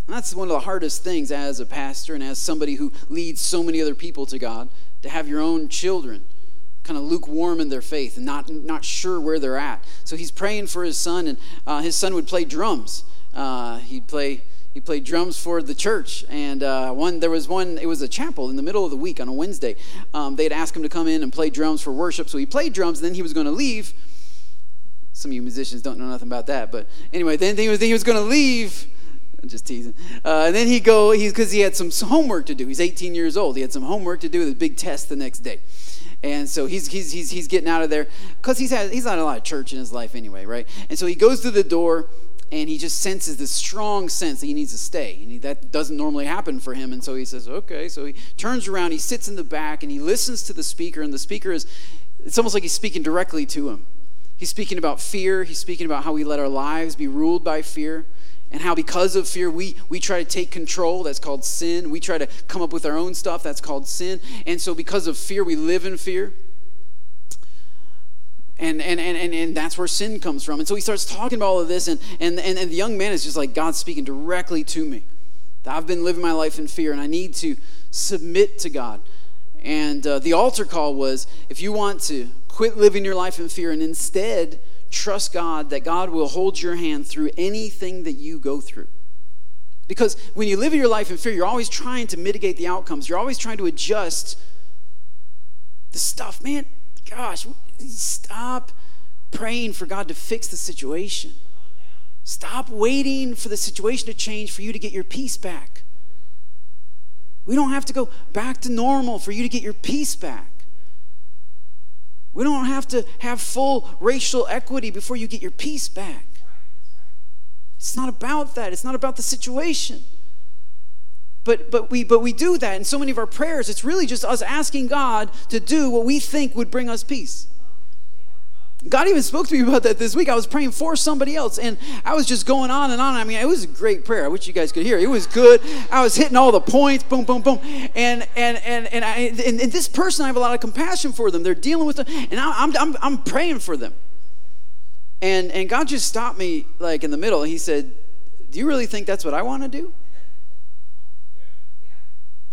That's one of the hardest things as a pastor and as somebody who leads so many other people to God, to have your own children kind of lukewarm in their faith and not sure where they're at. So he's praying for his son, and his son would play drums. He played drums for the church, and it was a chapel in the middle of the week on a Wednesday. They'd asked him to come in and play drums for worship, so he played drums, and then he was going to leave. Some of you musicians don't know nothing about that, but anyway, then he was going to leave. I'm just teasing. And then because he had some homework to do. He's 18 years old. He had some homework to do with a big test the next day. And so he's getting out of there because he's not a lot of church in his life anyway, right? And so he goes to the door and he just senses this strong sense that he needs to stay. And that doesn't normally happen for him. And so he says, okay. So he turns around, he sits in the back and he listens to the speaker. And the speaker it's almost like he's speaking directly to him. He's speaking about fear. He's speaking about how we let our lives be ruled by fear. And how because of fear, we try to take control. That's called sin. We try to come up with our own stuff. That's called sin. And so because of fear, we live in fear. And that's where sin comes from. And so he starts talking about all of this. And the young man is just like, God's speaking directly to me. I've been living my life in fear, and I need to submit to God. And the altar call was, if you want to quit living your life in fear and instead trust God, that God will hold your hand through anything that you go through. Because when you live your life in fear, you're always trying to mitigate the outcomes. You're always trying to adjust the stuff. Man, gosh, stop praying for God to fix the situation. Stop waiting for the situation to change for you to get your peace back. We don't have to go back to normal for you to get your peace back. We don't have to have full racial equity before you get your peace back. It's not about that. It's not about the situation. But we do that in so many of our prayers. It's really just us asking God to do what we think would bring us peace. God even spoke to me about that this week. I was praying for somebody else, and I was just going on and on. I mean, it was a great prayer. I wish you guys could hear. It was good. I was hitting all the points, boom, boom, boom. And this person, I have a lot of compassion for them. They're dealing with them, and I'm praying for them. And God just stopped me like in the middle, and he said, "Do you really think that's what I want to do?"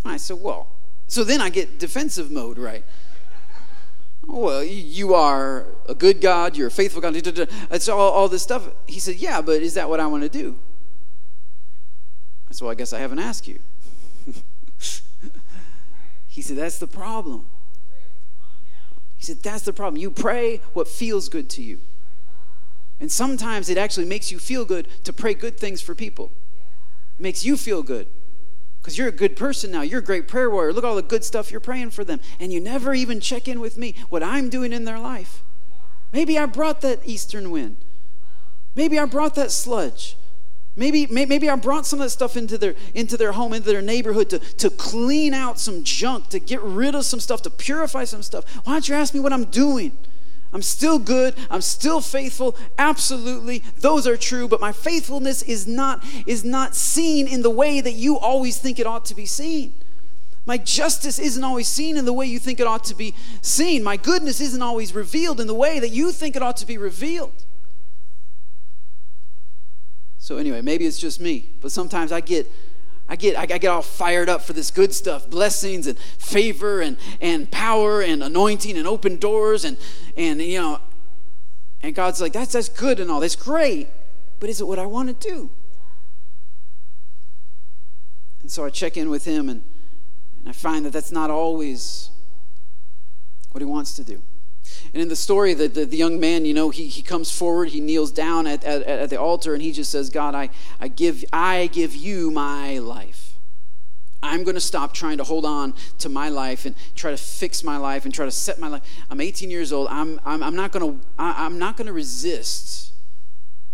And I said, "Well," so then I get defensive mode, right? Well, you are a good God. You're a faithful God. It's all this stuff. He said, yeah, but is that what I want to do? I said, well, I guess I haven't asked you. He said, that's the problem. said, that's the problem. You pray what feels good to you. And sometimes it actually makes you feel good to pray good things for people. It makes you feel good because you're a good person now. You're a great prayer warrior. Look at all the good stuff you're praying for them. And you never even check in with me, what I'm doing in their life. Maybe I brought that eastern wind. Maybe I brought that sludge. Maybe I brought some of that stuff into their home, into their neighborhood to clean out some junk, to get rid of some stuff, to purify some stuff. Why don't you ask me what I'm doing? I'm still good. I'm still faithful. Absolutely. Those are true. But my faithfulness is not seen in the way that you always think it ought to be seen. My justice isn't always seen in the way you think it ought to be seen. My goodness isn't always revealed in the way that you think it ought to be revealed. So anyway, maybe it's just me, but sometimes I get all fired up for this good stuff, blessings and favor and power and anointing and open doors and you know, and God's like, that's good and all, that's great, but is it what I want to do? And so I check in with him and I find that that's not always what he wants to do. And in the story, the young man, you know, he comes forward, he kneels down at the altar, and he just says, God, I give you my life. I'm going to stop trying to hold on to my life and try to fix my life and try to set my life. I'm 18 years old. I'm not going to resist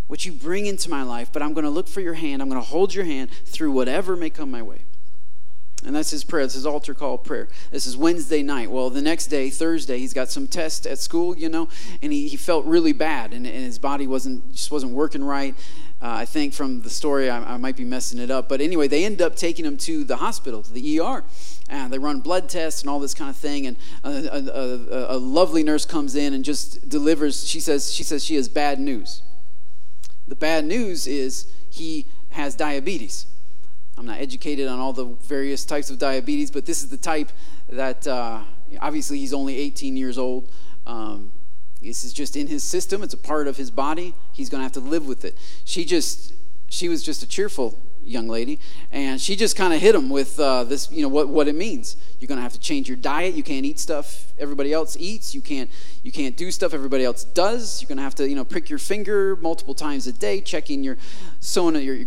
what you bring into my life, but I'm going to look for your hand. I'm going to hold your hand through whatever may come my way. And that's his prayer. That's his altar call prayer. This is Wednesday night. Well, the next day, Thursday, he's got some test at school, you know, and he felt really bad, and his body wasn't working right. I think from the story, I might be messing it up. But anyway, they end up taking him to the hospital, to the ER. And they run blood tests and all this kind of thing. And a lovely nurse comes in and just delivers. She says she has bad news. The bad news is he has diabetes. I'm not educated on all the various types of diabetes, but this is the type that, obviously he's only 18 years old. This is just in his system. It's a part of his body. He's going to have to live with it. She was just a cheerful young lady, and she just kind of hit him with this, you know, what it means. You're going to have to change your diet. You can't eat stuff everybody else eats. You can't do stuff everybody else does. You're going to have to, you know, prick your finger multiple times a day, checking your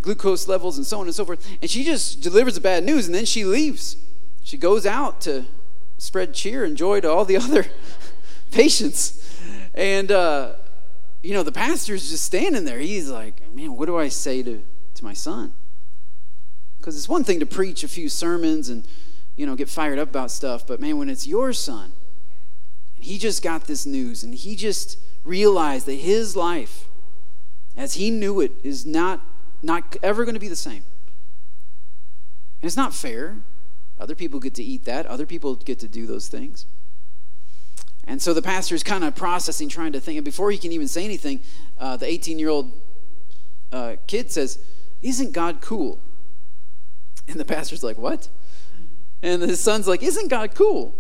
glucose levels and so on and so forth. And she just delivers the bad news, and then she leaves. She goes out to spread cheer and joy to all the other patients. And you know, the pastor's just standing there. He's like, man, what do I say to my son? Because it's one thing to preach a few sermons and, you know, get fired up about stuff. But, man, when it's your son, and he just got this news, and he just realized that his life, as he knew it, is not ever going to be the same. And it's not fair. Other people get to eat that. Other people get to do those things. And so the pastor's kind of processing, trying to think. And before he can even say anything, the 18-year-old kid says, isn't God cool? And the pastor's like, what? And his son's like, isn't God cool?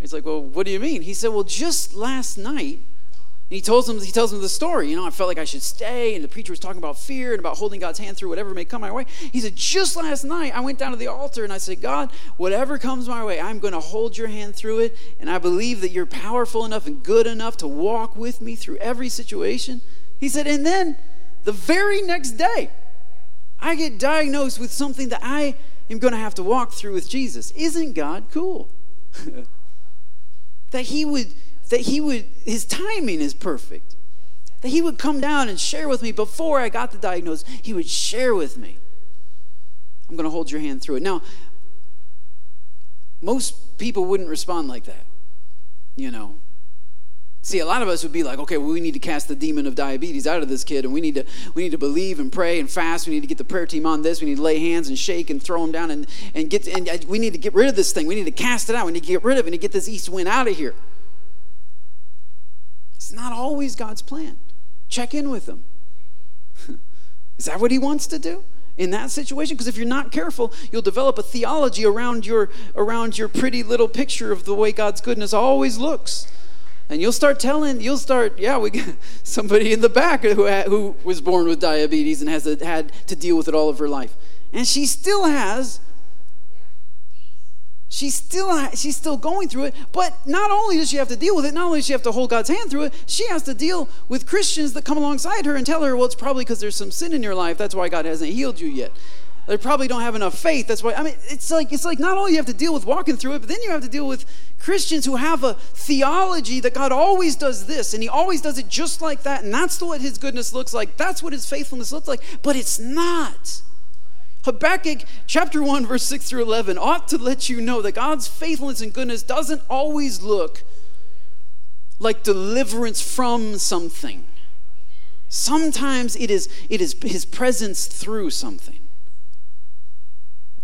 He's like, well, what do you mean? He said, well, just last night, and he tells him the story. You know, I felt like I should stay, and the preacher was talking about fear and about holding God's hand through whatever may come my way. He said, just last night, I went down to the altar, and I said, God, whatever comes my way, I'm going to hold your hand through it, and I believe that you're powerful enough and good enough to walk with me through every situation. He said, and then the very next day, I get diagnosed with something that I am going to have to walk through with Jesus. Isn't God cool? that he would, his timing is perfect. That he would come down and share with me before I got the diagnosis. He would share with me. I'm going to hold your hand through it. Now, most people wouldn't respond like that, you know. See, a lot of us would be like, okay, well, we need to cast the demon of diabetes out of this kid, and we need to believe and pray and fast. We need to get the prayer team on this. We need to lay hands and shake and throw them down, and we need to get rid of this thing. We need to cast it out. We need to get rid of it and get this east wind out of here. It's not always God's plan. Check in with him. Is that what he wants to do in that situation? Because if you're not careful, you'll develop a theology around your pretty little picture of the way God's goodness always looks. And you'll start, we got somebody in the back who was born with diabetes and had to deal with it all of her life. And she still has She's still going through it, but not only does she have to deal with it, not only does she have to hold God's hand through it, she has to deal with Christians that come alongside her and tell her, well, it's probably because there's some sin in your life. That's why God hasn't healed you yet. They probably don't have enough faith. That's why, I mean, it's like not only you have to deal with walking through it, but then you have to deal with Christians who have a theology that God always does this, and he always does it just like that, and that's what his goodness looks like. That's what his faithfulness looks like, but it's not. Habakkuk chapter 1, verse 6 through 11 ought to let you know that God's faithfulness and goodness doesn't always look like deliverance from something. Sometimes it is his presence through something.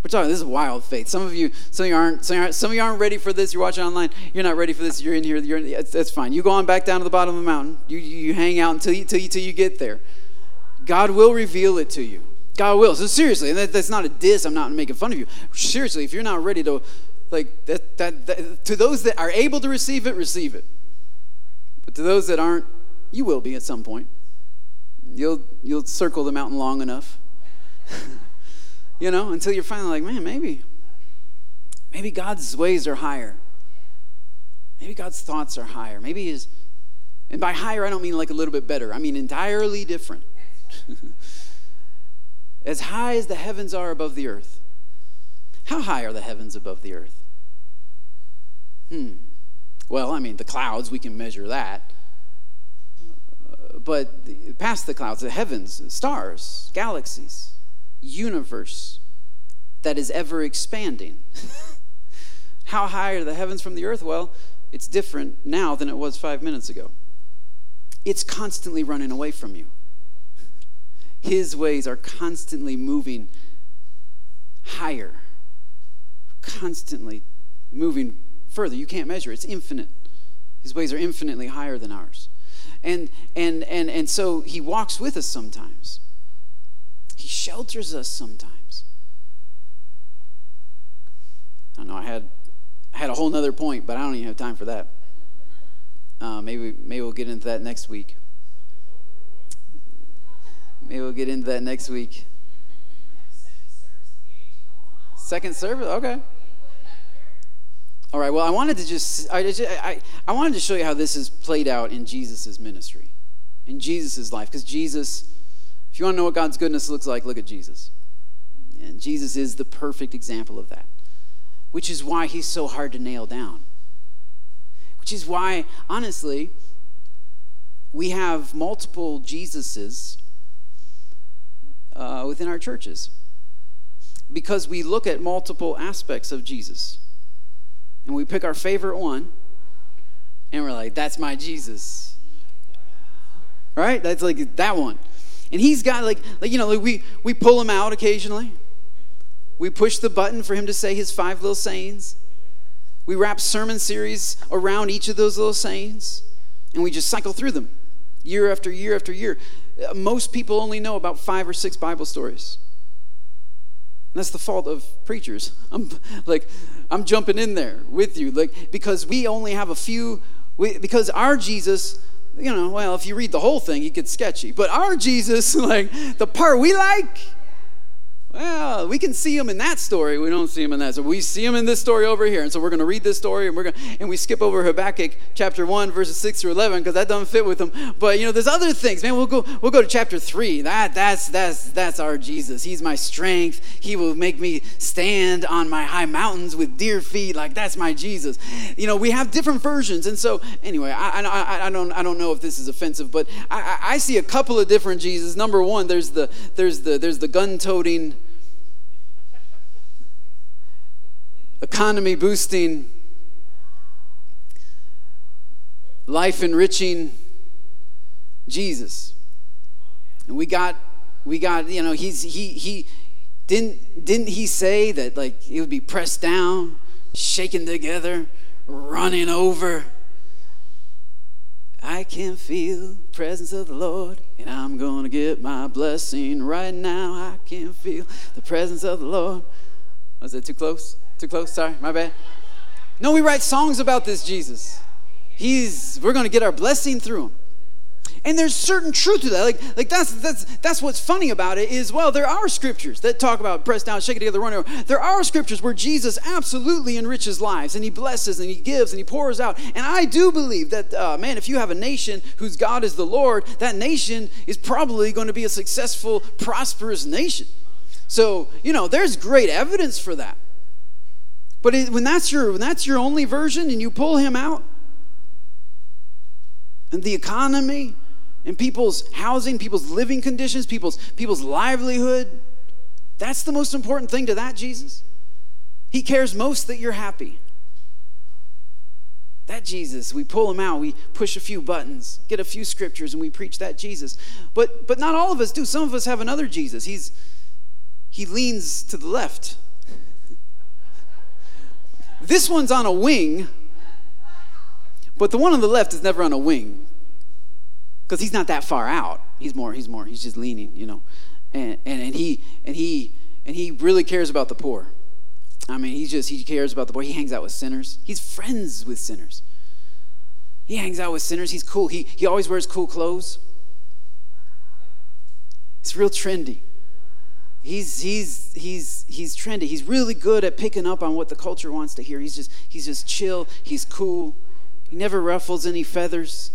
We're talking, this is wild faith. Some of you aren't ready for this. You're watching online. You're not ready for this. You're in here. That's fine. You go on back down to the bottom of the mountain. You hang out until you get there. God will reveal it to you. God will. So seriously, and that's not a diss. I'm not making fun of you. Seriously, if you're not ready to, like, that to those that are able to receive it. But to those that aren't, you will be at some point. You'll circle the mountain long enough. You know, until you're finally like, man, maybe God's ways are higher. Maybe God's thoughts are higher. Maybe his, and by higher, I don't mean like a little bit better. I mean entirely different. As high as the heavens are above the earth. How high are the heavens above the earth? Well, I mean, the clouds, we can measure that. But past the clouds, the heavens, stars, galaxies, universe that is ever expanding. How high are the heavens from the earth? Well, it's different now than it was 5 minutes ago. It's constantly running away from you. His ways are constantly moving higher, constantly moving further. You can't measure. It's infinite. His ways are infinitely higher than ours. And so he walks with us sometimes. He shelters us sometimes. I don't know, I had a whole nother point, but I don't even have time for that. Maybe we'll get into that next week. Maybe we'll get into that next week. Second service, okay. All right. Well, I wanted to show you how this is played out in Jesus' ministry, in Jesus' life, because Jesus. If you want to know what God's goodness looks like, look at Jesus. And Jesus is the perfect example of that, which is why he's so hard to nail down. Which is why, honestly, we have multiple Jesuses. Within our churches, because we look at multiple aspects of Jesus and we pick our favorite one and we're like, that's my Jesus, right? That's like that one. And he's got like we pull him out occasionally. We push the button for him to say his 5 little sayings. We wrap sermon series around each of those little sayings and we just cycle through them year after year after year. Most people only know about 5 or 6 Bible stories. And that's the fault of preachers. I'm jumping in there with you, like, because we only have a few. Because our Jesus, you know, well, if you read the whole thing, it gets sketchy. But our Jesus, like the part we like, well, we can see him in that story. We don't see him in that. So we see him in this story over here. And so we're going to read this story, and we skip over Habakkuk chapter 1, verses 6 through 11, because that doesn't fit with him. But you know, there's other things, man. We'll go to chapter 3. That's our Jesus. He's my strength. He will make me stand on my high mountains with deer feet. Like, that's my Jesus. You know, we have different versions. And so anyway, I don't know if this is offensive, but I see a couple of different Jesus. Number one, there's the gun-toting, economy boosting, life enriching Jesus. And we got, you know, he didn't say that, like, it would be pressed down, shaken together, running over. I can feel the presence of the Lord, and I'm going to get my blessing right now. I can feel the presence of the Lord. Was it too close? Too close? Sorry, my bad. No, we write songs about this Jesus. We're going to get our blessing through him. And there's certain truth to that. Like that's what's funny about it is, well, there are scriptures that talk about press down, shake it together, run over. There are scriptures where Jesus absolutely enriches lives, and he blesses, and he gives, and he pours out. And I do believe that, man, if you have a nation whose God is the Lord, that nation is probably going to be a successful, prosperous nation. So, you know, there's great evidence for that. But when that's your only version and you pull him out, and the economy and people's housing, people's living conditions, people's livelihood, that's the most important thing to that Jesus. He cares most that you're happy. That Jesus, we pull him out, we push a few buttons, get a few scriptures, and we preach that Jesus. But not all of us do. Some of us have another Jesus. He leans to the left. This one's on a wing, but the one on the left is never on a wing, because he's not that far out. He's just leaning, you know. And he really cares about the poor. I mean, he cares about the poor. He hangs out with sinners. He's friends with sinners. He hangs out with sinners. He's cool. He always wears cool clothes. It's real trendy. He's trendy. He's really good at picking up on what the culture wants to hear. He's just chill. He's cool. He never ruffles any feathers.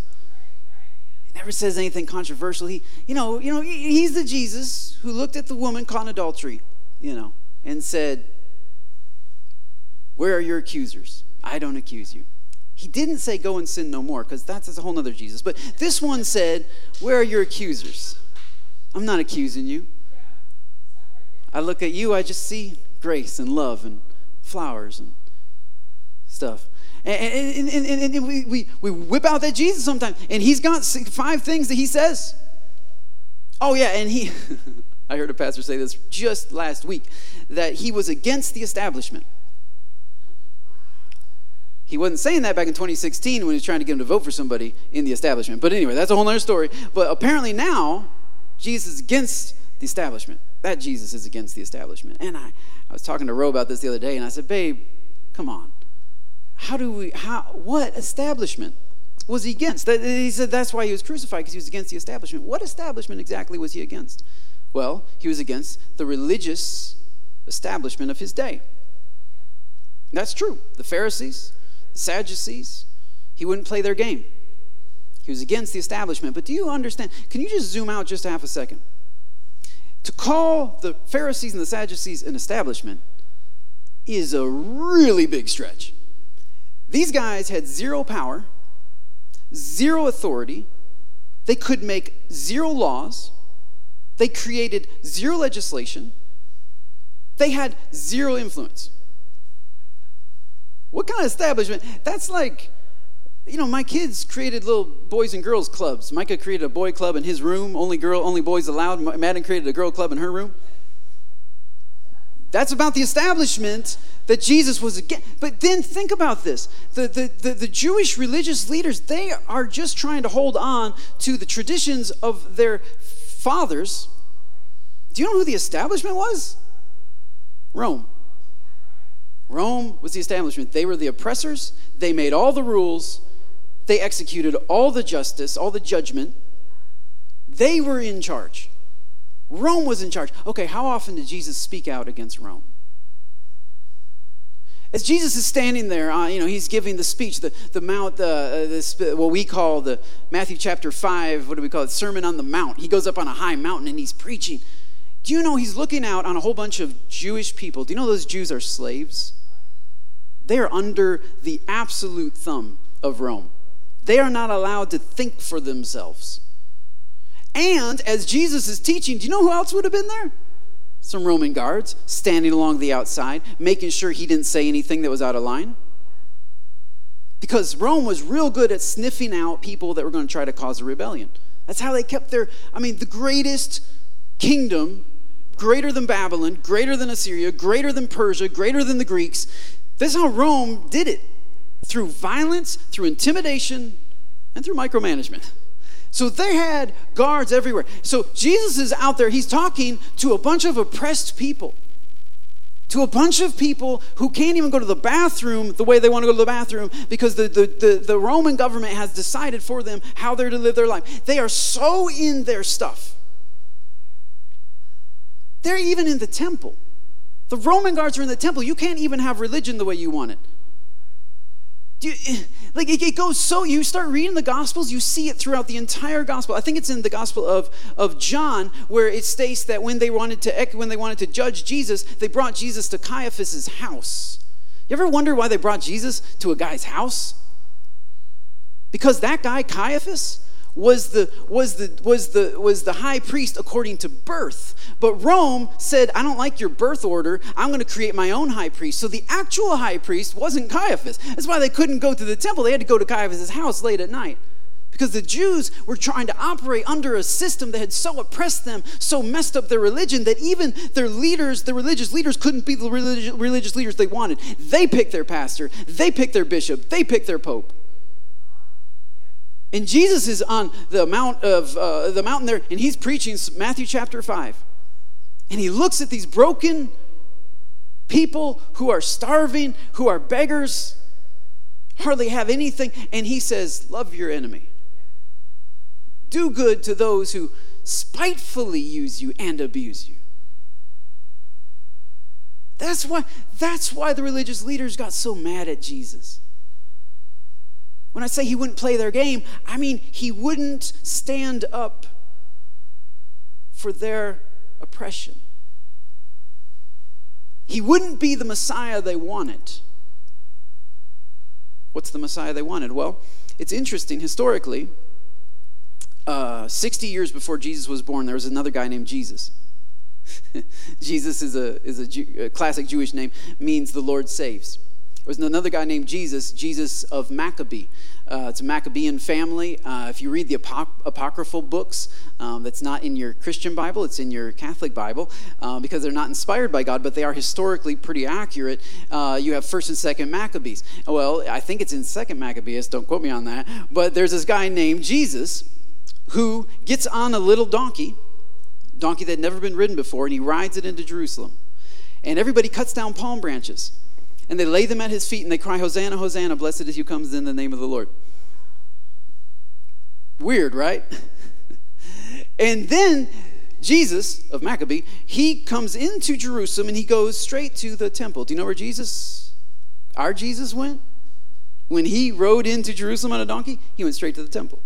He never says anything controversial. He he's the Jesus who looked at the woman caught in adultery, and said, "Where are your accusers? I don't accuse you." He didn't say, "Go and sin no more," because that's a whole other Jesus. But this one said, "Where are your accusers? I'm not accusing you. I look at you, I just see grace and love and flowers and stuff." And we whip out that Jesus sometimes, and he's got 5 things that he says. Oh yeah, and he, I heard a pastor say this just last week, that he was against the establishment. He wasn't saying that back in 2016 when he was trying to get him to vote for somebody in the establishment. But anyway, that's a whole other story. But apparently now, Jesus is against the establishment. That Jesus is against the establishment. And I was talking to Ro about this the other day, and I said, "Babe, come on. What establishment was he against?" He said that's why he was crucified, because he was against the establishment. What establishment exactly was he against? Well, he was against the religious establishment of his day. That's true. The Pharisees, the Sadducees, he wouldn't play their game. He was against the establishment. But do you understand? Can you just zoom out just half a second? To call the Pharisees and the Sadducees an establishment is a really big stretch. These guys had zero power, zero authority. They could make zero laws. They created zero legislation. They had zero influence. What kind of establishment? That's like, my kids created little boys and girls clubs. Micah created a boy club in his room. Only boys allowed. Madden created a girl club in her room. That's about the establishment that Jesus was against. But then think about this. The Jewish religious leaders, they are just trying to hold on to the traditions of their fathers. Do you know who the establishment was? Rome. Rome was the establishment. They were the oppressors. They made all the rules. They executed all the justice, all the judgment. They were in charge. Rome was in charge. Okay, how often did Jesus speak out against Rome? As Jesus is standing there, he's giving the speech, what we call the Matthew chapter 5, what do we call it? Sermon on the Mount. He goes up on a high mountain and he's preaching. Do you know he's looking out on a whole bunch of Jewish people? Do you know those Jews are slaves? They are under the absolute thumb of Rome. They are not allowed to think for themselves. And as Jesus is teaching, do you know who else would have been there? Some Roman guards standing along the outside, making sure he didn't say anything that was out of line. Because Rome was real good at sniffing out people that were going to try to cause a rebellion. That's how they kept the greatest kingdom, greater than Babylon, greater than Assyria, greater than Persia, greater than the Greeks. This is how Rome did it, through violence, through intimidation, and through micromanagement. So they had guards everywhere. So Jesus is out there. He's talking to a bunch of oppressed people. to a bunch of people who can't even go to the bathroom the way they want to go to the bathroom because the Roman government has decided for them how they're to live their life. They are so in their stuff. They're even in the temple. The Roman guards are in the temple. You can't even have religion the way you want it. You start reading the Gospels, you see it throughout the entire Gospel. I think it's in the Gospel of John where it states that when they wanted to judge Jesus, they brought Jesus to Caiaphas' house. You ever wonder why they brought Jesus to a guy's house? Because that guy, Caiaphas, was the high priest according to birth. But Rome said, I don't like your birth order. I'm going to create my own high priest. So the actual high priest wasn't Caiaphas. That's why they couldn't go to the temple. They had to go to Caiaphas' house late at night because the Jews were trying to operate under a system that had so oppressed them, so messed up their religion, that even their leaders, the religious leaders, couldn't be the religious leaders they wanted. They picked their pastor. They picked their bishop. They picked their pope. And Jesus is on the mountain there, and he's preaching Matthew chapter 5. And he looks at these broken people who are starving, who are beggars, hardly have anything, and he says, love your enemy. Do good to those who spitefully use you and abuse you. That's why the religious leaders got so mad at Jesus. When I say he wouldn't play their game, I mean he wouldn't stand up for their oppression. He wouldn't be the Messiah they wanted. What's the Messiah they wanted? Well, it's interesting. Historically, 60 years before Jesus was born, there was another guy named Jesus. Jesus is a classic Jewish name, means the Lord saves. There was another guy named Jesus of Maccabee. It's a Maccabean family. If you read the apocryphal books, that's not in your Christian Bible, it's in your Catholic Bible, because they're not inspired by God, but they are historically pretty accurate. You have 1st and 2nd Maccabees. Well, I think it's in 2nd Maccabees, don't quote me on that, but there's this guy named Jesus who gets on a little donkey that had never been ridden before, and he rides it into Jerusalem. And everybody cuts down palm branches. And they lay them at his feet, and they cry, Hosanna, Hosanna, blessed is he who comes in the name of the Lord. Weird, right? And then Jesus of Maccabee, he comes into Jerusalem, and he goes straight to the temple. Do you know where our Jesus went? When he rode into Jerusalem on a donkey, he went straight to the temple.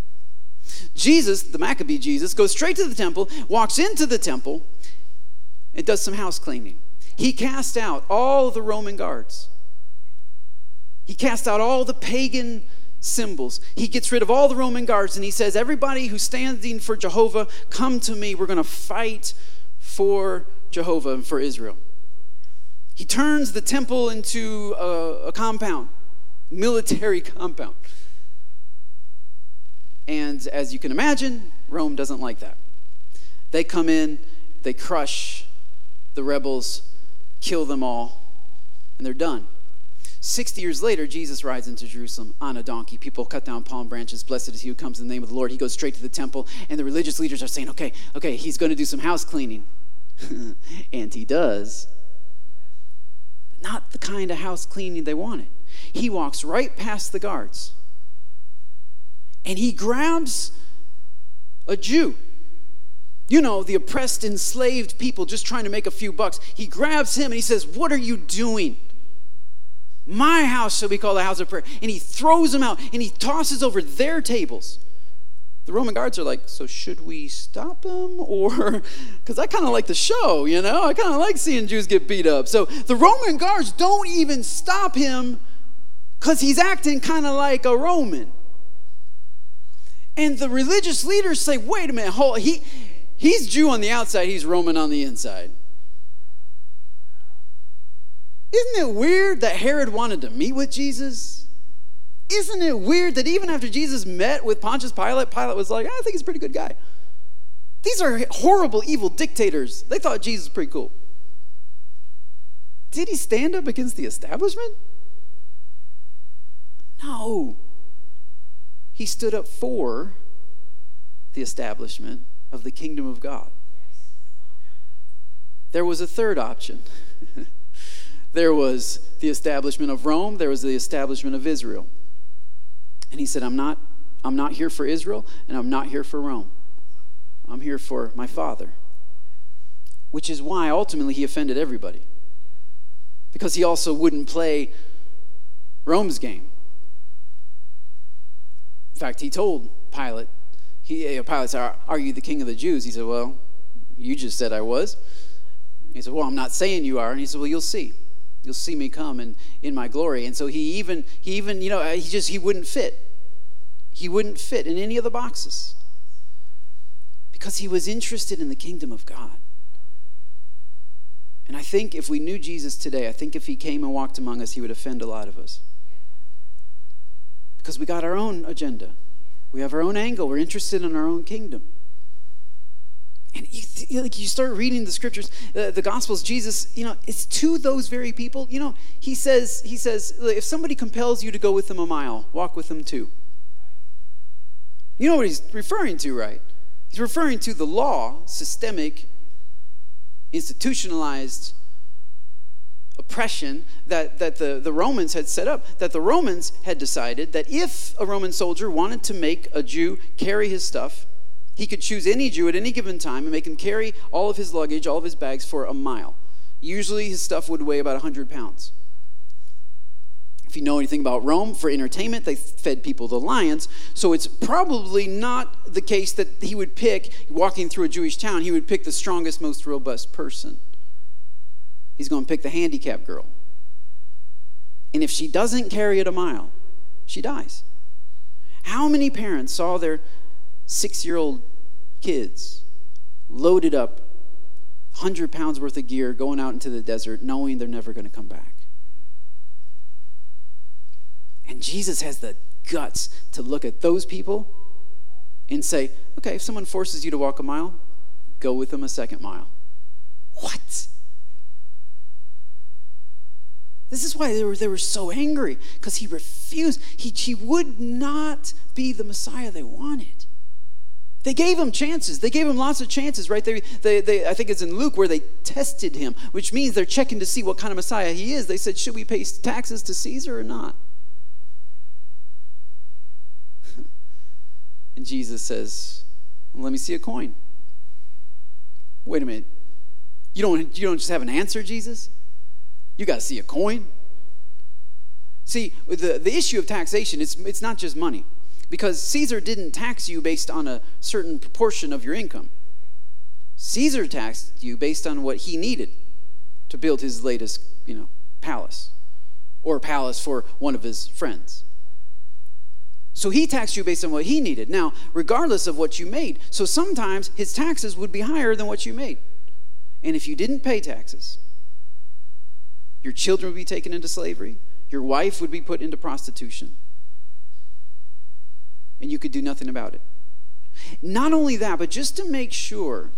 Jesus, the Maccabee Jesus, goes straight to the temple, walks into the temple, and does some house cleaning. He cast out all the Roman guards. He cast out all the pagan symbols. He gets rid of all the Roman guards, and he says, everybody who's standing for Jehovah, come to me. We're going to fight for Jehovah and for Israel. He turns the temple into a compound, military compound. And as you can imagine, Rome doesn't like that. They come in, they crush the rebels, kill them all, and they're done. 60 years later, Jesus rides into Jerusalem on a donkey. People cut down palm branches. Blessed is he who comes in the name of the Lord. He goes straight to the temple, and the religious leaders are saying, okay, he's going to do some house cleaning. And he does. But not the kind of house cleaning they wanted. He walks right past the guards, and he grabs a Jew. You know, the oppressed, enslaved people just trying to make a few bucks. He grabs him and he says, what are you doing? My house shall be called a house of prayer. And he throws him out and he tosses over their tables. The Roman guards are like, so should we stop him? Or, because I kind of like the show, you know? I kind of like seeing Jews get beat up. So the Roman guards don't even stop him because he's acting kind of like a Roman. And the religious leaders say, wait a minute, he's Jew on the outside, he's Roman on the inside. Isn't it weird that Herod wanted to meet with Jesus? Isn't it weird that even after Jesus met with Pontius Pilate, Pilate was like, I think he's a pretty good guy. These are horrible, evil dictators. They thought Jesus was pretty cool. Did he stand up against the establishment? No. He stood up for the establishment of the kingdom of God. There was a third option. There was the establishment of Rome. There was the establishment of Israel. And he said, I'm not here for Israel, and I'm not here for Rome. I'm here for my Father. Which is why ultimately he offended everybody. Because he also wouldn't play Rome's game. In fact, he told Pilate, Pilate said, "Are you the king of the Jews?" He said, "Well, you just said I was." He said, "Well, I'm not saying you are." And he said, "Well, you'll see. You'll see me come and in my glory." And so he even, he wouldn't fit. He wouldn't fit in any of the boxes. Because he was interested in the kingdom of God. And I think if we knew Jesus today, I think if he came and walked among us, he would offend a lot of us. Because we got our own agenda. We have our own angle. We're interested in our own kingdom. And you start reading the scriptures, the Gospels, Jesus, it's to those very people. He says, if somebody compels you to go with them a mile, walk with them 2. You know what he's referring to, right? He's referring to the law, systemic, institutionalized oppression that the Romans had set up, that the Romans had decided that if a Roman soldier wanted to make a Jew carry his stuff, he could choose any Jew at any given time and make him carry all of his luggage, all of his bags for a mile. Usually his stuff would weigh about 100 pounds. If you know anything about Rome, for entertainment, they fed people to lions. So it's probably not the case that he would pick, walking through a Jewish town, he would pick the strongest, most robust person. He's going to pick the handicapped girl. And if she doesn't carry it a mile, she dies. How many parents saw their 6-year-old kids loaded up 100 pounds worth of gear going out into the desert knowing they're never going to come back? And Jesus has the guts to look at those people and say, okay, if someone forces you to walk a mile, go with them a second mile. What? This is why they were so angry, because he refused. He would not be the Messiah they wanted. They gave him chances. They gave him lots of chances, right? They I think it's in Luke where they tested him, which means they're checking to see what kind of Messiah he is. They said, should we pay taxes to Caesar or not? And Jesus says, well, let me see a coin. Wait a minute. You don't just have an answer, Jesus? You got to see a coin? See, the issue of taxation, it's not just money. Because Caesar didn't tax you based on a certain proportion of your income. Caesar taxed you based on what he needed to build his latest, palace. Or a palace for one of his friends. So he taxed you based on what he needed. Now, regardless of what you made. So sometimes his taxes would be higher than what you made. And if you didn't pay taxes, your children would be taken into slavery. Your wife would be put into prostitution. And you could do nothing about it. Not only that, but just to make sure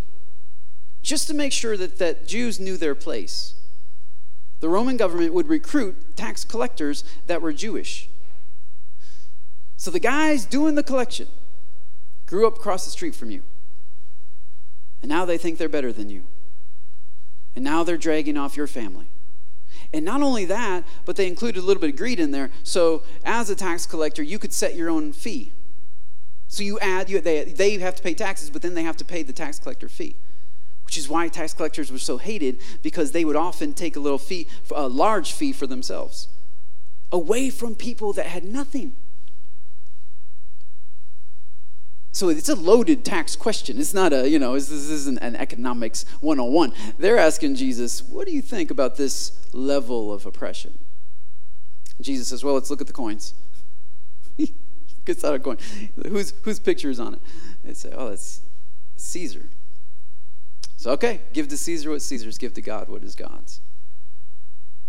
that Jews knew their place, the Roman government would recruit tax collectors that were Jewish. So the guys doing the collection grew up across the street from you. And now they think they're better than you. And now they're dragging off your family. And not only that, but they included a little bit of greed in there. So as a tax collector, you could set your own fee. So they have to pay taxes, but then they have to pay the tax collector fee. Which is why tax collectors were so hated, because they would often take a large fee for themselves. Away from people that had nothing. So it's a loaded tax question. It's not this isn't an economics 101. They're asking Jesus, what do you think about this level of oppression? Jesus says, well, let's look at the coins. He gets out a coin. Whose picture is on it? They say, oh, that's Caesar. So, okay, give to Caesar what Caesar's, give to God what is God's.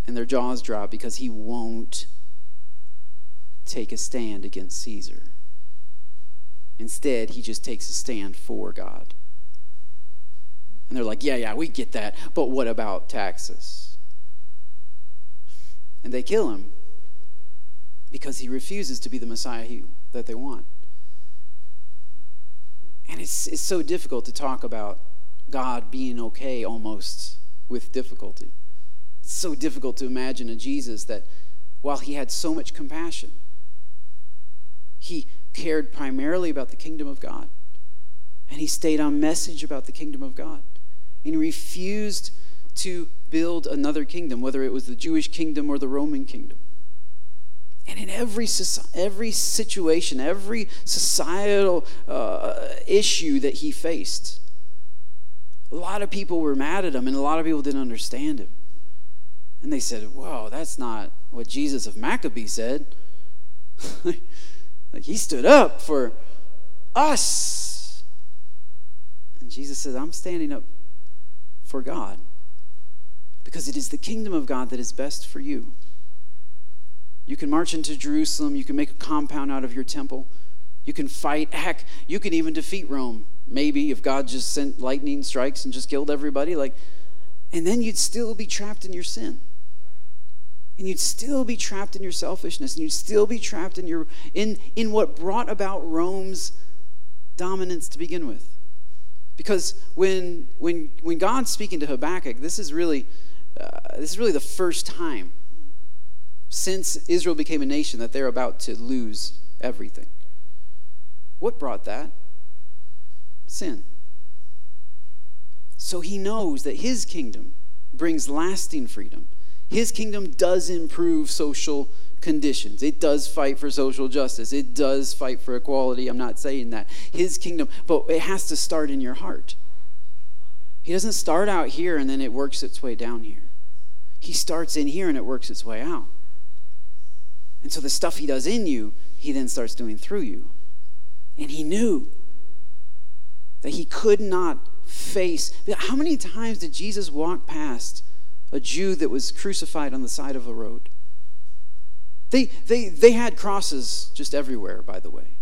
And their jaws drop because he won't take a stand against Caesar. Instead, he just takes a stand for God. And they're like, yeah, we get that, but what about taxes? And they kill him because he refuses to be the Messiah that they want. And it's so difficult to talk about God being okay almost with difficulty. It's so difficult to imagine a Jesus that, while he had so much compassion, he cared primarily about the kingdom of God, and he stayed on message about the kingdom of God, and he refused to build another kingdom, whether it was the Jewish kingdom or the Roman kingdom. And in every situation, every societal issue that he faced, a lot of people were mad at him, and a lot of people didn't understand him. And they said, "Whoa, that's not what Jesus of Maccabee said." Like, he stood up for us. And Jesus says, "I'm standing up for God, because it is the kingdom of God that is best for you. You can march into Jerusalem. You can make a compound out of your temple. You can fight. Heck, you can even defeat Rome. Maybe if God just sent lightning strikes and just killed everybody. And then you'd still be trapped in your sin. And you'd still be trapped in your selfishness. And you'd still be trapped in your in what brought about Rome's dominance to begin with." Because when God's speaking to Habakkuk, this is really the first time since Israel became a nation that they're about to lose everything. What brought that? Sin. So he knows that his kingdom brings lasting freedom. His kingdom does improve social conditions. It does fight for social justice. It does fight for equality. I'm not saying that. His kingdom, but it has to start in your heart. He doesn't start out here and then it works its way down here. He starts in here and it works its way out. And so the stuff he does in you, he then starts doing through you. And he knew that he could not face. How many times did Jesus walk past a Jew that was crucified on the side of a road? They had crosses just everywhere, by the way,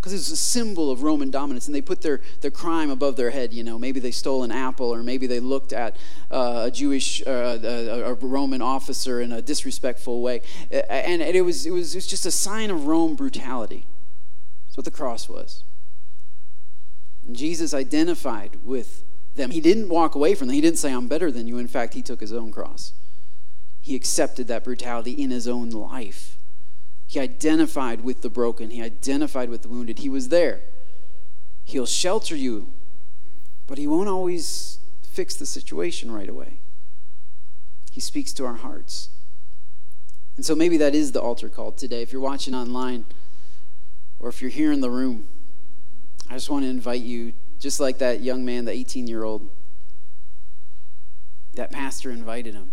because it was a symbol of Roman dominance, and they put their crime above their head. Maybe they stole an apple, or maybe they looked at a Jewish, a Roman officer in a disrespectful way, and it was just a sign of Rome brutality. That's what the cross was. And Jesus identified with them. He didn't walk away from them. He didn't say, "I'm better than you." In fact, he took his own cross. He accepted that brutality in his own life. He identified with the broken. He identified with the wounded. He was there. He'll shelter you, but he won't always fix the situation right away. He speaks to our hearts. And so maybe that is the altar call today. If you're watching online, or if you're here in the room, I just want to invite you, just like that young man, the 18-year-old, that pastor invited him.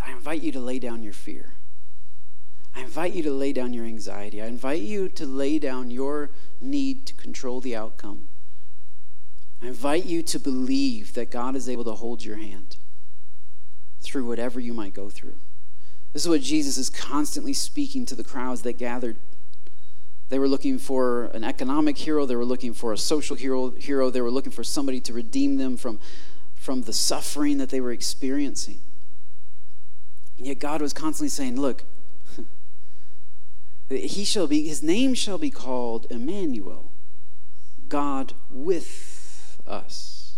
I invite you to lay down your fear. I invite you to lay down your anxiety. I invite you to lay down your need to control the outcome. I invite you to believe that God is able to hold your hand through whatever you might go through. This is what Jesus is constantly speaking to the crowds that gathered. They were looking for an economic hero. They were looking for a social hero. They were looking for somebody to redeem them from the suffering that they were experiencing. And yet God was constantly saying, look, his name shall be called Emmanuel, God with us.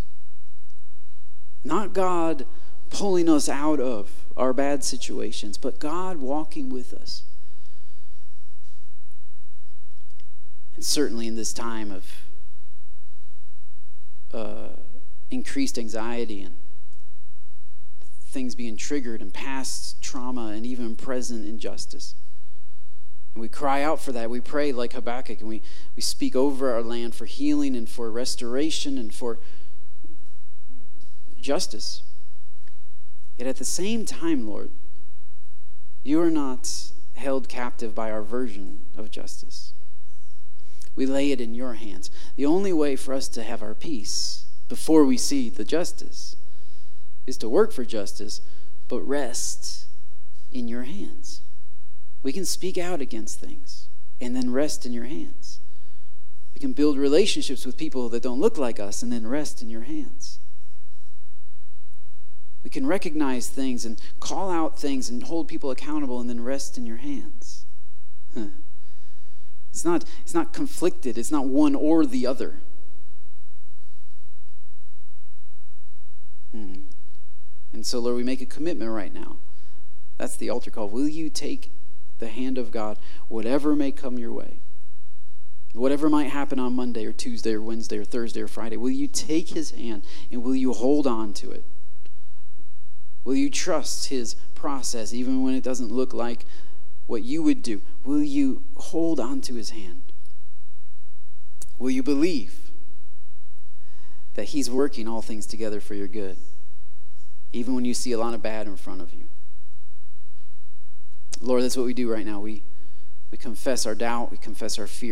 Not God pulling us out of our bad situations, but God walking with us. And certainly in this time of increased anxiety and things being triggered and past trauma and even present injustice. And we cry out for that. We pray like Habakkuk, and we speak over our land for healing and for restoration and for justice. Yet at the same time, Lord, you are not held captive by our version of justice. We lay it in your hands. The only way for us to have our peace before we see the justice is to work for justice, but rest in your hands. We can speak out against things and then rest in your hands. We can build relationships with people that don't look like us and then rest in your hands. We can recognize things and call out things and hold people accountable and then rest in your hands. It's not conflicted. It's not one or the other. And so, Lord, we make a commitment right now. That's the altar call. Will you take the hand of God, whatever may come your way, whatever might happen on Monday or Tuesday or Wednesday or Thursday or Friday, will you take his hand and will you hold on to it? Will you trust his process even when it doesn't look like what you would do? Will you hold on to his hand? Will you believe that he's working all things together for your good, even when you see a lot of bad in front of you? Lord, that's what we do right now. We confess our doubt. We confess our fear.